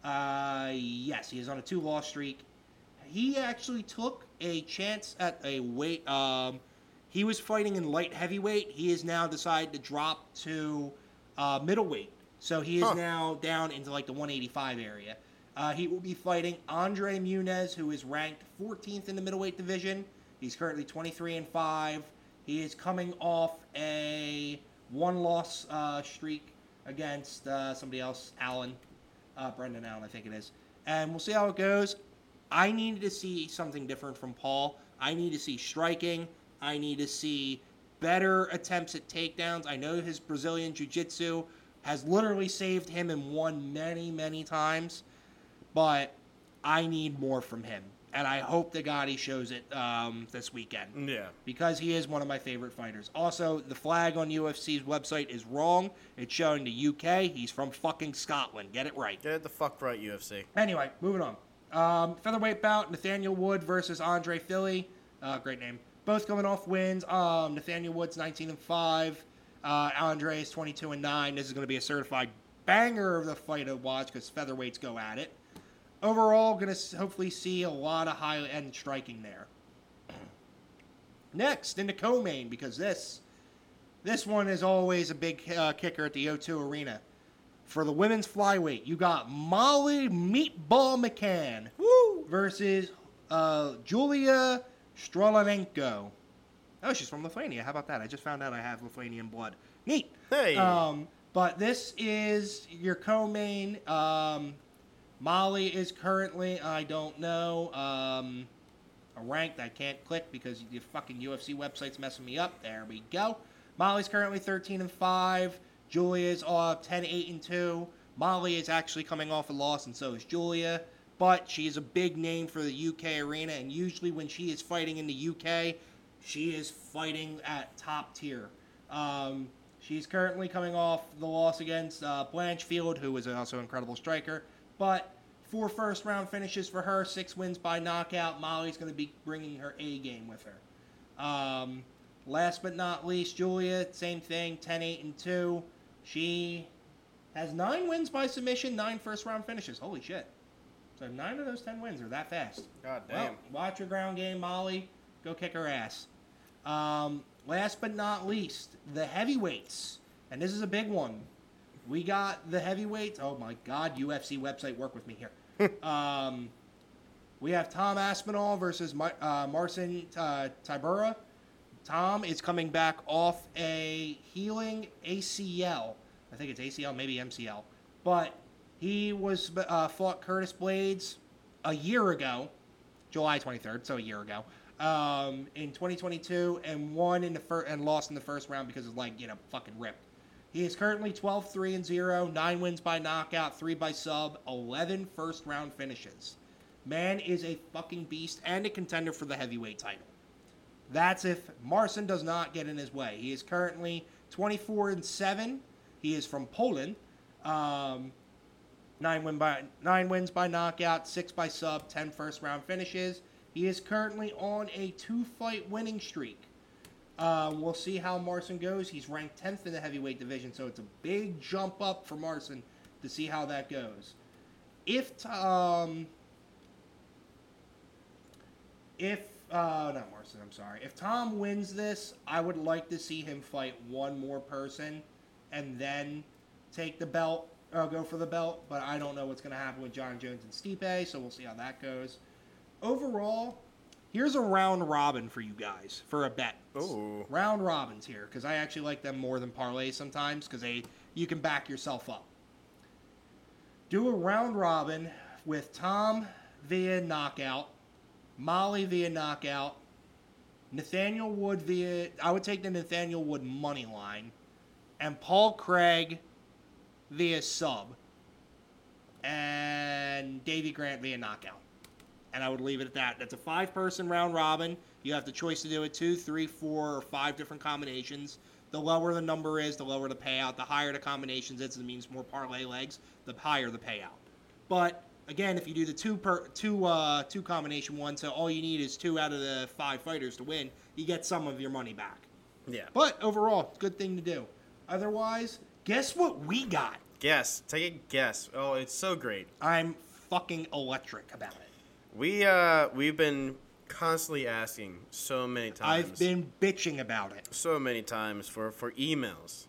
Uh, yes, he is on a two-loss streak. He actually took a chance at a weight. Um, he was fighting in light heavyweight. He has now decided to drop to uh, middleweight. So he is huh. now down into, like, the one eighty-five area. Uh, he will be fighting Andre Munez, who is ranked fourteenth in the middleweight division. He's currently twenty-three and five. He is coming off a one-loss uh, streak against uh, somebody else, Allen, uh, Brendan Allen, I think it is. And we'll see how it goes. I needed to see something different from Paul. I need to see striking. I need to see better attempts at takedowns. I know his Brazilian jiu-jitsu has literally saved him and won many, many times, but I need more from him. And I hope to God he shows it um, this weekend. Yeah. Because he is one of my favorite fighters. Also, the flag on U F C's website is wrong. It's showing the U K. He's from fucking Scotland. Get it right. Get the fuck right, U F C. Anyway, moving on. Um, featherweight bout, Nathaniel Wood versus Andre Fili. Uh, great name. Both coming off wins. Um, Nathaniel Wood's nineteen and five. Uh, Andre is twenty-two and nine. This is going to be a certified banger of the fight to watch because featherweights go at it. Overall, going to hopefully see a lot of high-end striking there. Next, in the co-main, because this this one is always a big uh, kicker at the O two Arena. For the women's flyweight, you got Molly Meatball McCann Woo! versus uh, Julia Strolenko. Oh, she's from Lithuania. How about that? I just found out I have Lithuanian blood. Neat. Hey. Um, but this is your co-main. Um, Molly is currently, I don't know, um, ranked. I can't click because the fucking U F C website's messing me up. There we go. Molly's currently thirteen and five. Julia's uh, ten, eight, and two. Molly is actually coming off a loss, and so is Julia. But she is a big name for the U K arena, and usually when she is fighting in the U K, she is fighting at top tier. Um, she's currently coming off the loss against uh, Blanchfield, who is also an incredible striker. But four first-round finishes for her, six wins by knockout. Molly's going to be bringing her A game with her. Um, last but not least, Julia, same thing, ten, eight, and two. She has nine wins by submission, nine first-round finishes. Holy shit. So nine of those ten wins are that fast. God damn. Well, watch your ground game, Molly. Go kick her ass. Um, last but not least, the heavyweights. And this is a big one. We got the heavyweights. Oh, my God. U F C website, work with me here. um, we have Tom Aspinall versus uh, Marcin uh, Tybura. Tom is coming back off a healing A C L. I think it's A C L, maybe M C L. But he was uh, fought Curtis Blades a year ago, July twenty-third, so a year ago, um, in twenty twenty-two, and won in the fir- and lost in the first round because of, like, you know, fucking ripped. He is currently twelve, three, and zero, nine wins by knockout, three by sub, eleven first-round finishes. Man is a fucking beast and a contender for the heavyweight title. That's if Marcin does not get in his way. He is currently twenty-four and seven. He is from Poland. Um, nine, win by, nine wins by knockout, six by sub, ten first-round finishes. He is currently on a two-fight winning streak. Uh, we'll see how Marcin goes. He's ranked tenth in the heavyweight division, so it's a big jump up for Marcin to see how that goes. If... Um, if... Uh, not Marcin, I'm sorry. If Tom wins this, I would like to see him fight one more person and then take the belt, or go for the belt, but I don't know what's going to happen with John Jones and Stipe, so we'll see how that goes. Overall, here's a round robin for you guys, for a bet. Ooh. Round robins here, because I actually like them more than parlays sometimes, because they you can back yourself up. Do a round robin with Tom via knockout, Molly via knockout, Nathaniel Wood via... I would take the Nathaniel Wood money line, and Paul Craig via sub, and Davey Grant via knockout. And I would leave it at that. That's a five-person round robin. You have the choice to do it two, three, four, or five different combinations. The lower the number is, the lower the payout. The higher the combinations is, it means more parlay legs, the higher the payout. But... Again, if you do the two per, two uh, two combination one, so all you need is two out of the five fighters to win, you get some of your money back. Yeah. But overall, good thing to do. Otherwise, guess what we got? Guess. Take a guess. Oh, it's so great. I'm fucking electric about it. We uh we've been constantly asking so many times. I've been bitching about it so many times for, for emails.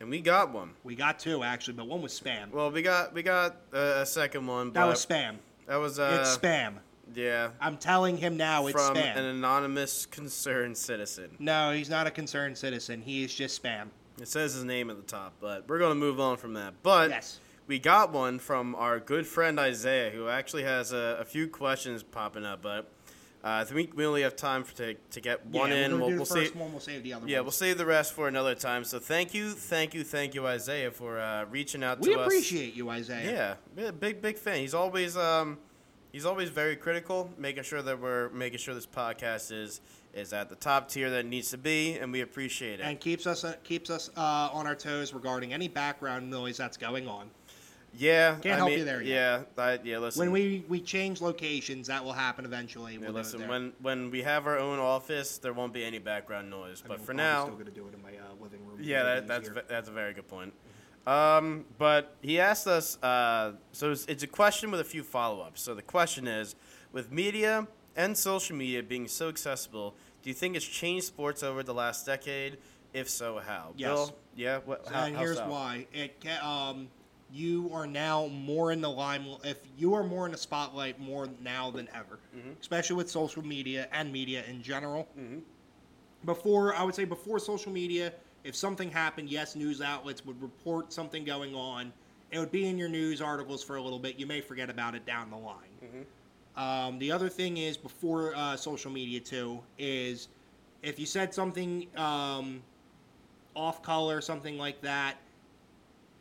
And we got one. We got two, actually, but one was spam. Well, we got we got uh, a second one. But that was spam. That was... Uh, it's spam. Yeah. I'm telling him now it's From spam. From an anonymous concerned citizen. No, he's not a concerned citizen. He is just spam. It says his name at the top, but we're going to move on from that. But yes. We got one from our good friend Isaiah, who actually has a, a few questions popping up, but... Uh, I think we only have time for to, to get one yeah, in. We'll, we'll, do we'll, first save, one, we'll save the other Yeah, ones. We'll save the rest for another time. So thank you, thank you, thank you, Isaiah, for uh, reaching out we to us. We appreciate you, Isaiah. Yeah, big, big fan. He's always um, he's always very critical, making sure that we're making sure this podcast is is at the top tier that it needs to be, and we appreciate it. And keeps us uh, keeps us uh, on our toes regarding any background noise that's going on. Yeah, can't I help mean, you there yet. Yeah, I, yeah. Listen, when we, we change locations, that will happen eventually. We'll yeah, listen, when when we have our own office, there won't be any background noise. I but mean, for now, still going to do it in my uh, living room. Yeah, that, that's v- that's a very good point. Um, but he asked us, uh, so it's, it's a question with a few follow-ups. So the question is, with media and social media being so accessible, do you think it's changed sports over the last decade? If so, how? Yes. Bill? Yeah? What, how, and here's how so? why. It can, um, you are now more in the limelight. If you are more in the spotlight more now than ever, mm-hmm. especially with social media and media in general. Mm-hmm. Before, I would say before social media, if something happened, yes, news outlets would report something going on. It would be in your news articles for a little bit. You may forget about it down the line. Mm-hmm. Um, the other thing is before uh, social media, too, is if you said something um, off color, something like that,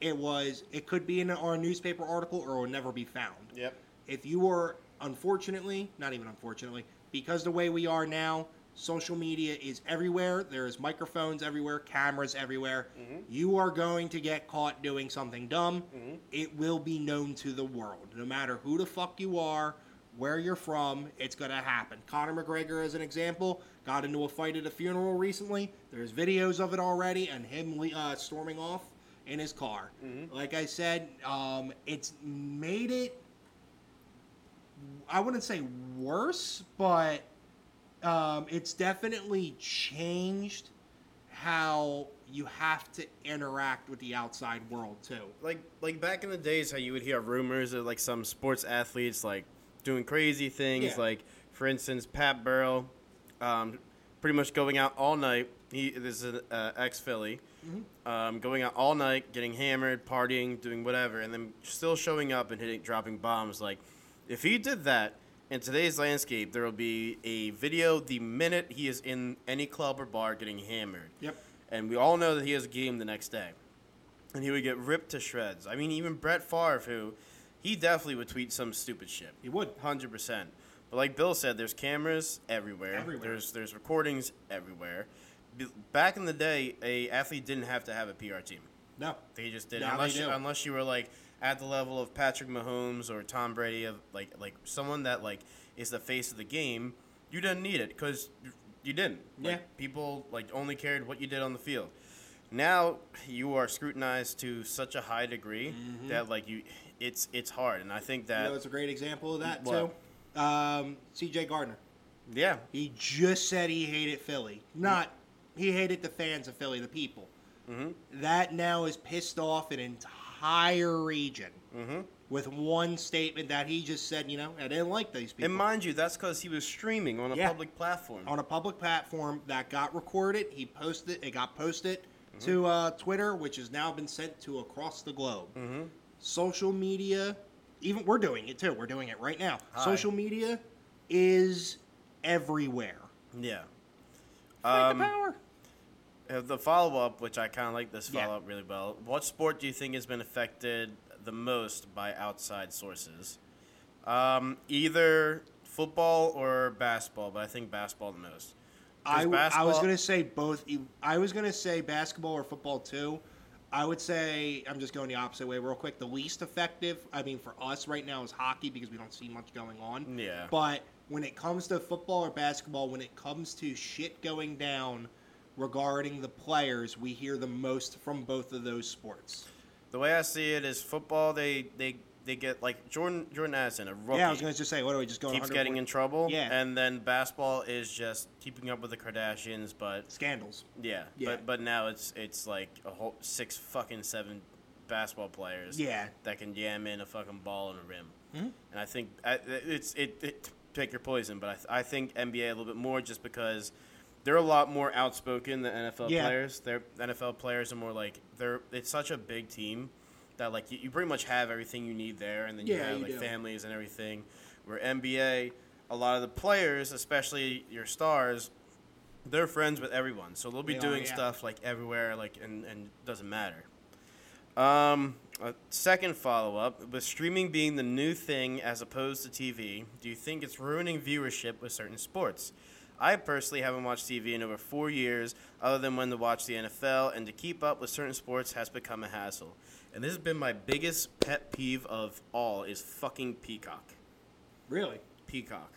it was it could be in a, or a newspaper article or it would never be found. Yep. If you were, unfortunately, not even unfortunately, because the way we are now, social media is everywhere. There's microphones everywhere, cameras everywhere. Mm-hmm. You are going to get caught doing something dumb. Mm-hmm. It will be known to the world. No matter who the fuck you are, where you're from, it's going to happen. Conor McGregor, as an example, got into a fight at a funeral recently. There's videos of it already and him uh, storming off in his car. Mm-hmm. Like I said, um, it's made it, I wouldn't say worse, but... Um, it's definitely changed how you have to interact with the outside world too. Like like back in the days, how you would hear rumors of like some sports athletes like doing crazy things. Yeah. Like for instance, Pat Burrell, um, pretty much going out all night. He this is an uh, ex-Philly, mm-hmm. um, going out all night, getting hammered, partying, doing whatever, and then still showing up and hitting, dropping bombs. Like if he did that. In today's landscape, there will be a video the minute he is in any club or bar getting hammered. Yep. And we all know that he has a game the next day. And he would get ripped to shreds. I mean, even Brett Favre, who, he definitely would tweet some stupid shit. He would. one hundred percent. But like Bill said, there's cameras everywhere. Everywhere. There's, there's recordings everywhere. Back in the day, a athlete didn't have to have a P R team. No. They just didn't. No, unless, they you, unless you were like... at the level of Patrick Mahomes or Tom Brady, of like like someone that like is the face of the game, you didn't need it because you didn't. Like, yeah. People like only cared what you did on the field. Now you are scrutinized to such a high degree mm-hmm. that like you, it's it's hard. And I think that you know, it's a great example of that well, too. Um, C J Gardner. Yeah. He just said he hated Philly. Not he hated the fans of Philly, the people. Mm-hmm. That now is pissed off an entire. Higher region mm-hmm. with one statement that he just said, you know, I didn't like these people. And mind you, that's because he was streaming on a yeah. public platform. On a public platform that got recorded. He posted it. got posted mm-hmm. to uh, Twitter, which has now been sent to across the globe. Mm-hmm. Social media, even we're doing it too. We're doing it right now. Hi. Social media is everywhere. Yeah. Fight um, the power. The follow-up, which I kind of like this follow-up yeah. really well, what sport do you think has been affected the most by outside sources? Um, either football or basketball, but I think basketball the most. I, basketball... I was going to say both. I was going to say basketball or football, too. I would say, I'm just going the opposite way real quick, the least effective, I mean, for us right now is hockey because we don't see much going on. Yeah. But when it comes to football or basketball, when it comes to shit going down, regarding the players, we hear the most from both of those sports. The way I see it is football, they they, they get, like, Jordan Jordan Addison, a rookie. Yeah, I was going to just say, what do we just go keeps one hundred forty getting in trouble. Yeah. And then basketball is just keeping up with the Kardashians, but... Scandals. Yeah. yeah. But but now it's, it's like, a whole six fucking seven basketball players yeah. that can jam in a fucking ball in a rim. Mm-hmm. And I think, it's it, it take your poison, but I, th- I think N B A a little bit more just because... They're a lot more outspoken than N F L yeah. players. They're N F L players are more like they're. It's such a big team that like you, you pretty much have everything you need there, and then you yeah, have you like do. families and everything. Where N B A, a lot of the players, especially your stars, they're friends with everyone, so they'll be they doing are, yeah. stuff like everywhere, like and and doesn't matter. Um, a second follow up with streaming being the new thing as opposed to T V. Do you think it's ruining viewership with certain sports? I personally haven't watched T V in over four years, other than when to watch the N F L, and to keep up with certain sports has become a hassle. And this has been my biggest pet peeve of all, is fucking Peacock. Really? Peacock.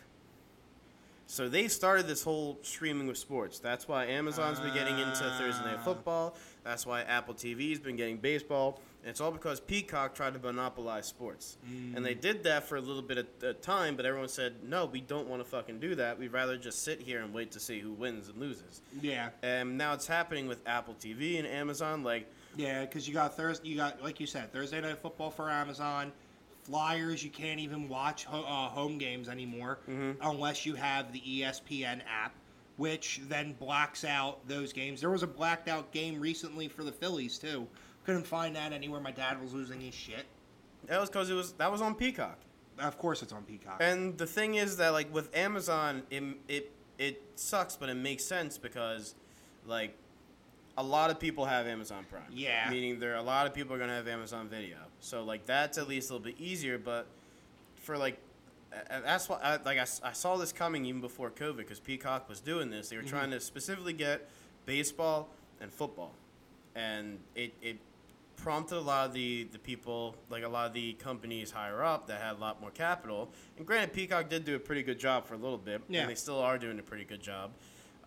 So they started this whole streaming with sports. That's why Amazon's uh, been getting into Thursday Night Football. That's why Apple T V's been getting baseball. And it's all because Peacock tried to monopolize sports. Mm. And they did that for a little bit of uh, time, but everyone said, no, we don't want to fucking do that. We'd rather just sit here and wait to see who wins and loses. Yeah. And now it's happening with Apple T V and Amazon. Like, yeah, because you got Thursday, you got, like you said, Thursday Night Football for Amazon. Flyers, you can't even watch ho- uh, home games anymore mm-hmm. unless you have the E S P N app, which then blacks out those games. There was a blacked out game recently for the Phillies, too. Couldn't find that anywhere. My dad was losing his shit. That was because it was that was on Peacock. Of course, it's on Peacock. And the thing is that, like, with Amazon, it it it sucks, but it makes sense because, like, a lot of people have Amazon Prime. Yeah. Meaning there are a lot of people are gonna have Amazon Video. So, like, that's at least a little bit easier. But for like, that's why I, like I, I saw this coming even before COVID because Peacock was doing this. They were mm-hmm. trying to specifically get baseball and football, and it it. prompted a lot of the, the people, like a lot of the companies higher up that had a lot more capital. And granted, Peacock did do a pretty good job for a little bit. Yeah. And they still are doing a pretty good job.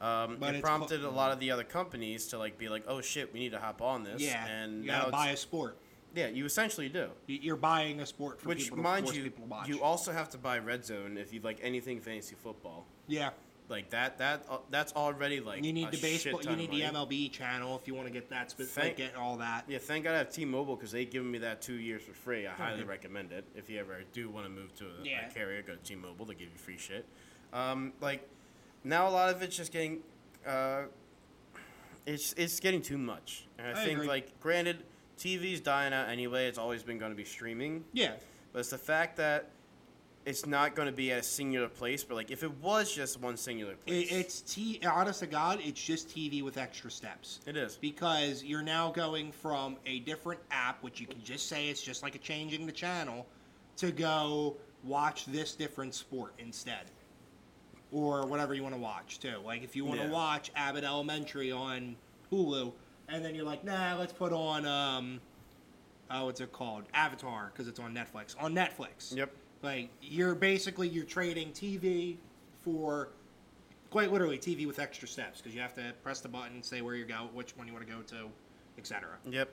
Um, but it prompted po- a lot of the other companies to like be like, oh, shit, we need to hop on this. Yeah, and you got to buy a sport. Yeah, you essentially do. You're buying a sport for Which, people to mind force you, people to watch. You also have to buy Red Zone if you like anything fantasy football. Yeah. Like that, that uh, that's already like you need a the baseball, you need the M L B channel if you want to get that specific, get all that. Yeah, thank God I have T-Mobile because they've given me that two years for free. I mm-hmm. highly recommend it if you ever do want to move to a, yeah. a carrier. Go to T-Mobile; they give you free shit. Um, like now, a lot of it's just getting, uh, it's it's getting too much. And I, I think agree. like granted, T V's dying out anyway. It's always been going to be streaming. Yeah, but it's the fact that. It's not going to be at a singular place, but like if it was just one singular place, it, it's t. Honest to God, it's just T V with extra steps. It is because you're now going from a different app, which you can just say it's just like a changing the channel, to go watch this different sport instead, or whatever you want to watch too. Like if you want yeah. to watch Abbott Elementary on Hulu, and then you're like, nah, let's put on um, oh, what's it called? Avatar, because it's on Netflix. On Netflix. Yep. Like, you're basically, you're trading T V for, quite literally, T V with extra steps. Because you have to press the button, say where you go, which one you want to go to, et cetera. Yep.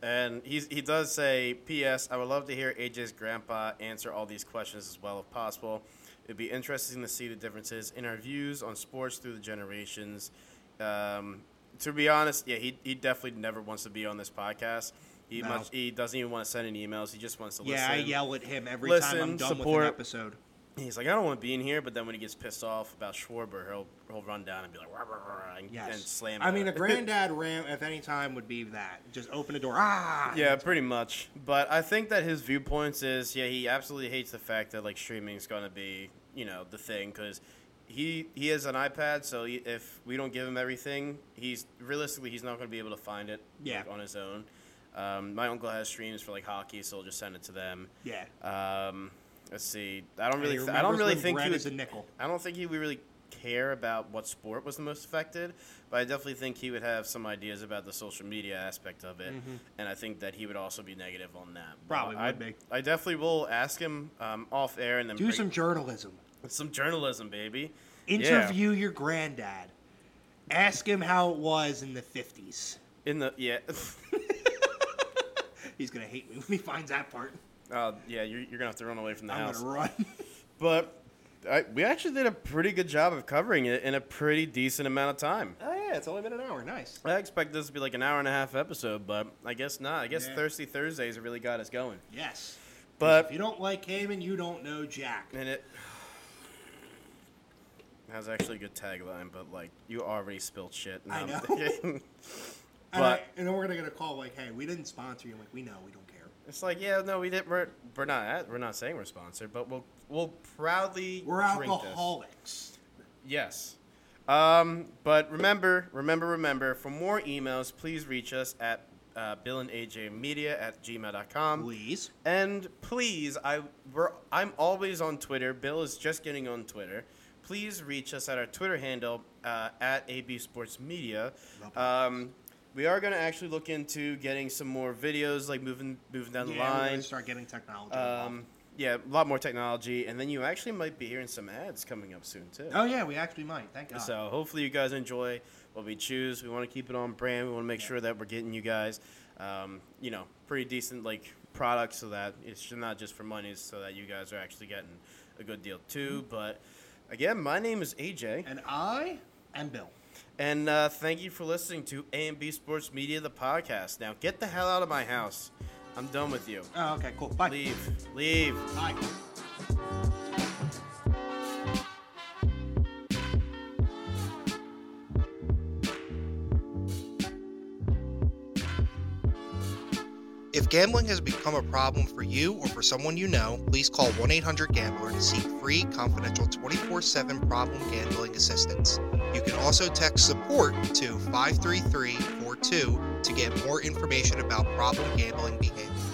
And he's, he does say, P S, I would love to hear A J's grandpa answer all these questions as well if possible. It would be interesting to see the differences in our views on sports through the generations. Um, to be honest, yeah, he, he definitely never wants to be on this podcast. He, no. much, he doesn't even want to send any emails. He just wants to listen. Yeah, I yell at him every listen, time I'm done support. with an episode. He's like, I don't want to be in here. But then when he gets pissed off about Schwarber, he'll he'll run down and be like, rah, rah, rah, and, yes. and slam. I mean, a granddad rant at any time would be that. Just open the door. Ah. Yeah, pretty much. But I think that his viewpoints is, yeah, he absolutely hates the fact that like streaming is going to be, you know, the thing because. He he has an iPad, so he, if we don't give him everything, he's realistically he's not going to be able to find it yeah. like, on his own. Um, my uncle has streams for like hockey, so he'll just send it to them. Yeah. Um, let's see. I don't really. Th- I don't really think he would, a nickel. I don't think he would really care about what sport was the most affected, but I definitely think he would have some ideas about the social media aspect of it, mm-hmm. and I think that he would also be negative on that. Probably would be. I definitely will ask him um, off air and then do break- some journalism. Some journalism, baby. Interview yeah. your granddad. Ask him how it was in the fifties. In the yeah. He's gonna hate me when he finds that part. Uh, yeah, you're, you're gonna have to run away from the I'm house. I'm gonna run. But I, we actually did a pretty good job of covering it in a pretty decent amount of time. Oh yeah, it's only been an hour. Nice. I expect this to be like an hour and a half episode, but I guess not. I guess yeah. Thirsty Thursdays really got us going. Yes. But if you don't like Cayman, you don't know Jack. And it. That's actually a good tagline, but, like, you already spilled shit. No, I know. but, I, and then we're going to get a call like, hey, we didn't sponsor you. Like, we know. We don't care. It's like, yeah, no, we didn't. We're, we're, not, we're not saying we're sponsored, but we'll we'll proudly We're drink alcoholics. This. Yes. Um, but remember, remember, remember, for more emails, please reach us at uh, Bill and A J Media at gmail dot com. Please. And please, I, we're, I'm always on Twitter. Bill is just getting on Twitter. Please reach us at our Twitter handle, uh, at A B Sports Media. Um, we are going to actually look into getting some more videos, like moving moving down yeah, the line. Yeah, we're going to start getting technology. Um, yeah, a lot more technology. And then you actually might be hearing some ads coming up soon, too. Oh, yeah, we actually might. Thank God. So hopefully you guys enjoy what we choose. We want to keep it on brand. We want to make yeah. sure that we're getting you guys um, you know, pretty decent, like, product, so that it's not just for money, so that you guys are actually getting a good deal too. But again, my name is A J, and I am Bill, and uh, thank you for listening to A and B Sports Media, the podcast. Now get the hell out of my house. I'm done with you. Oh, okay, cool. Bye. Leave. Leave. Bye. If gambling has become a problem for you or for someone you know, please call one eight hundred gambler to seek free, confidential, twenty-four seven problem gambling assistance. You can also text SUPPORT to five three three four two to get more information about problem gambling behavior.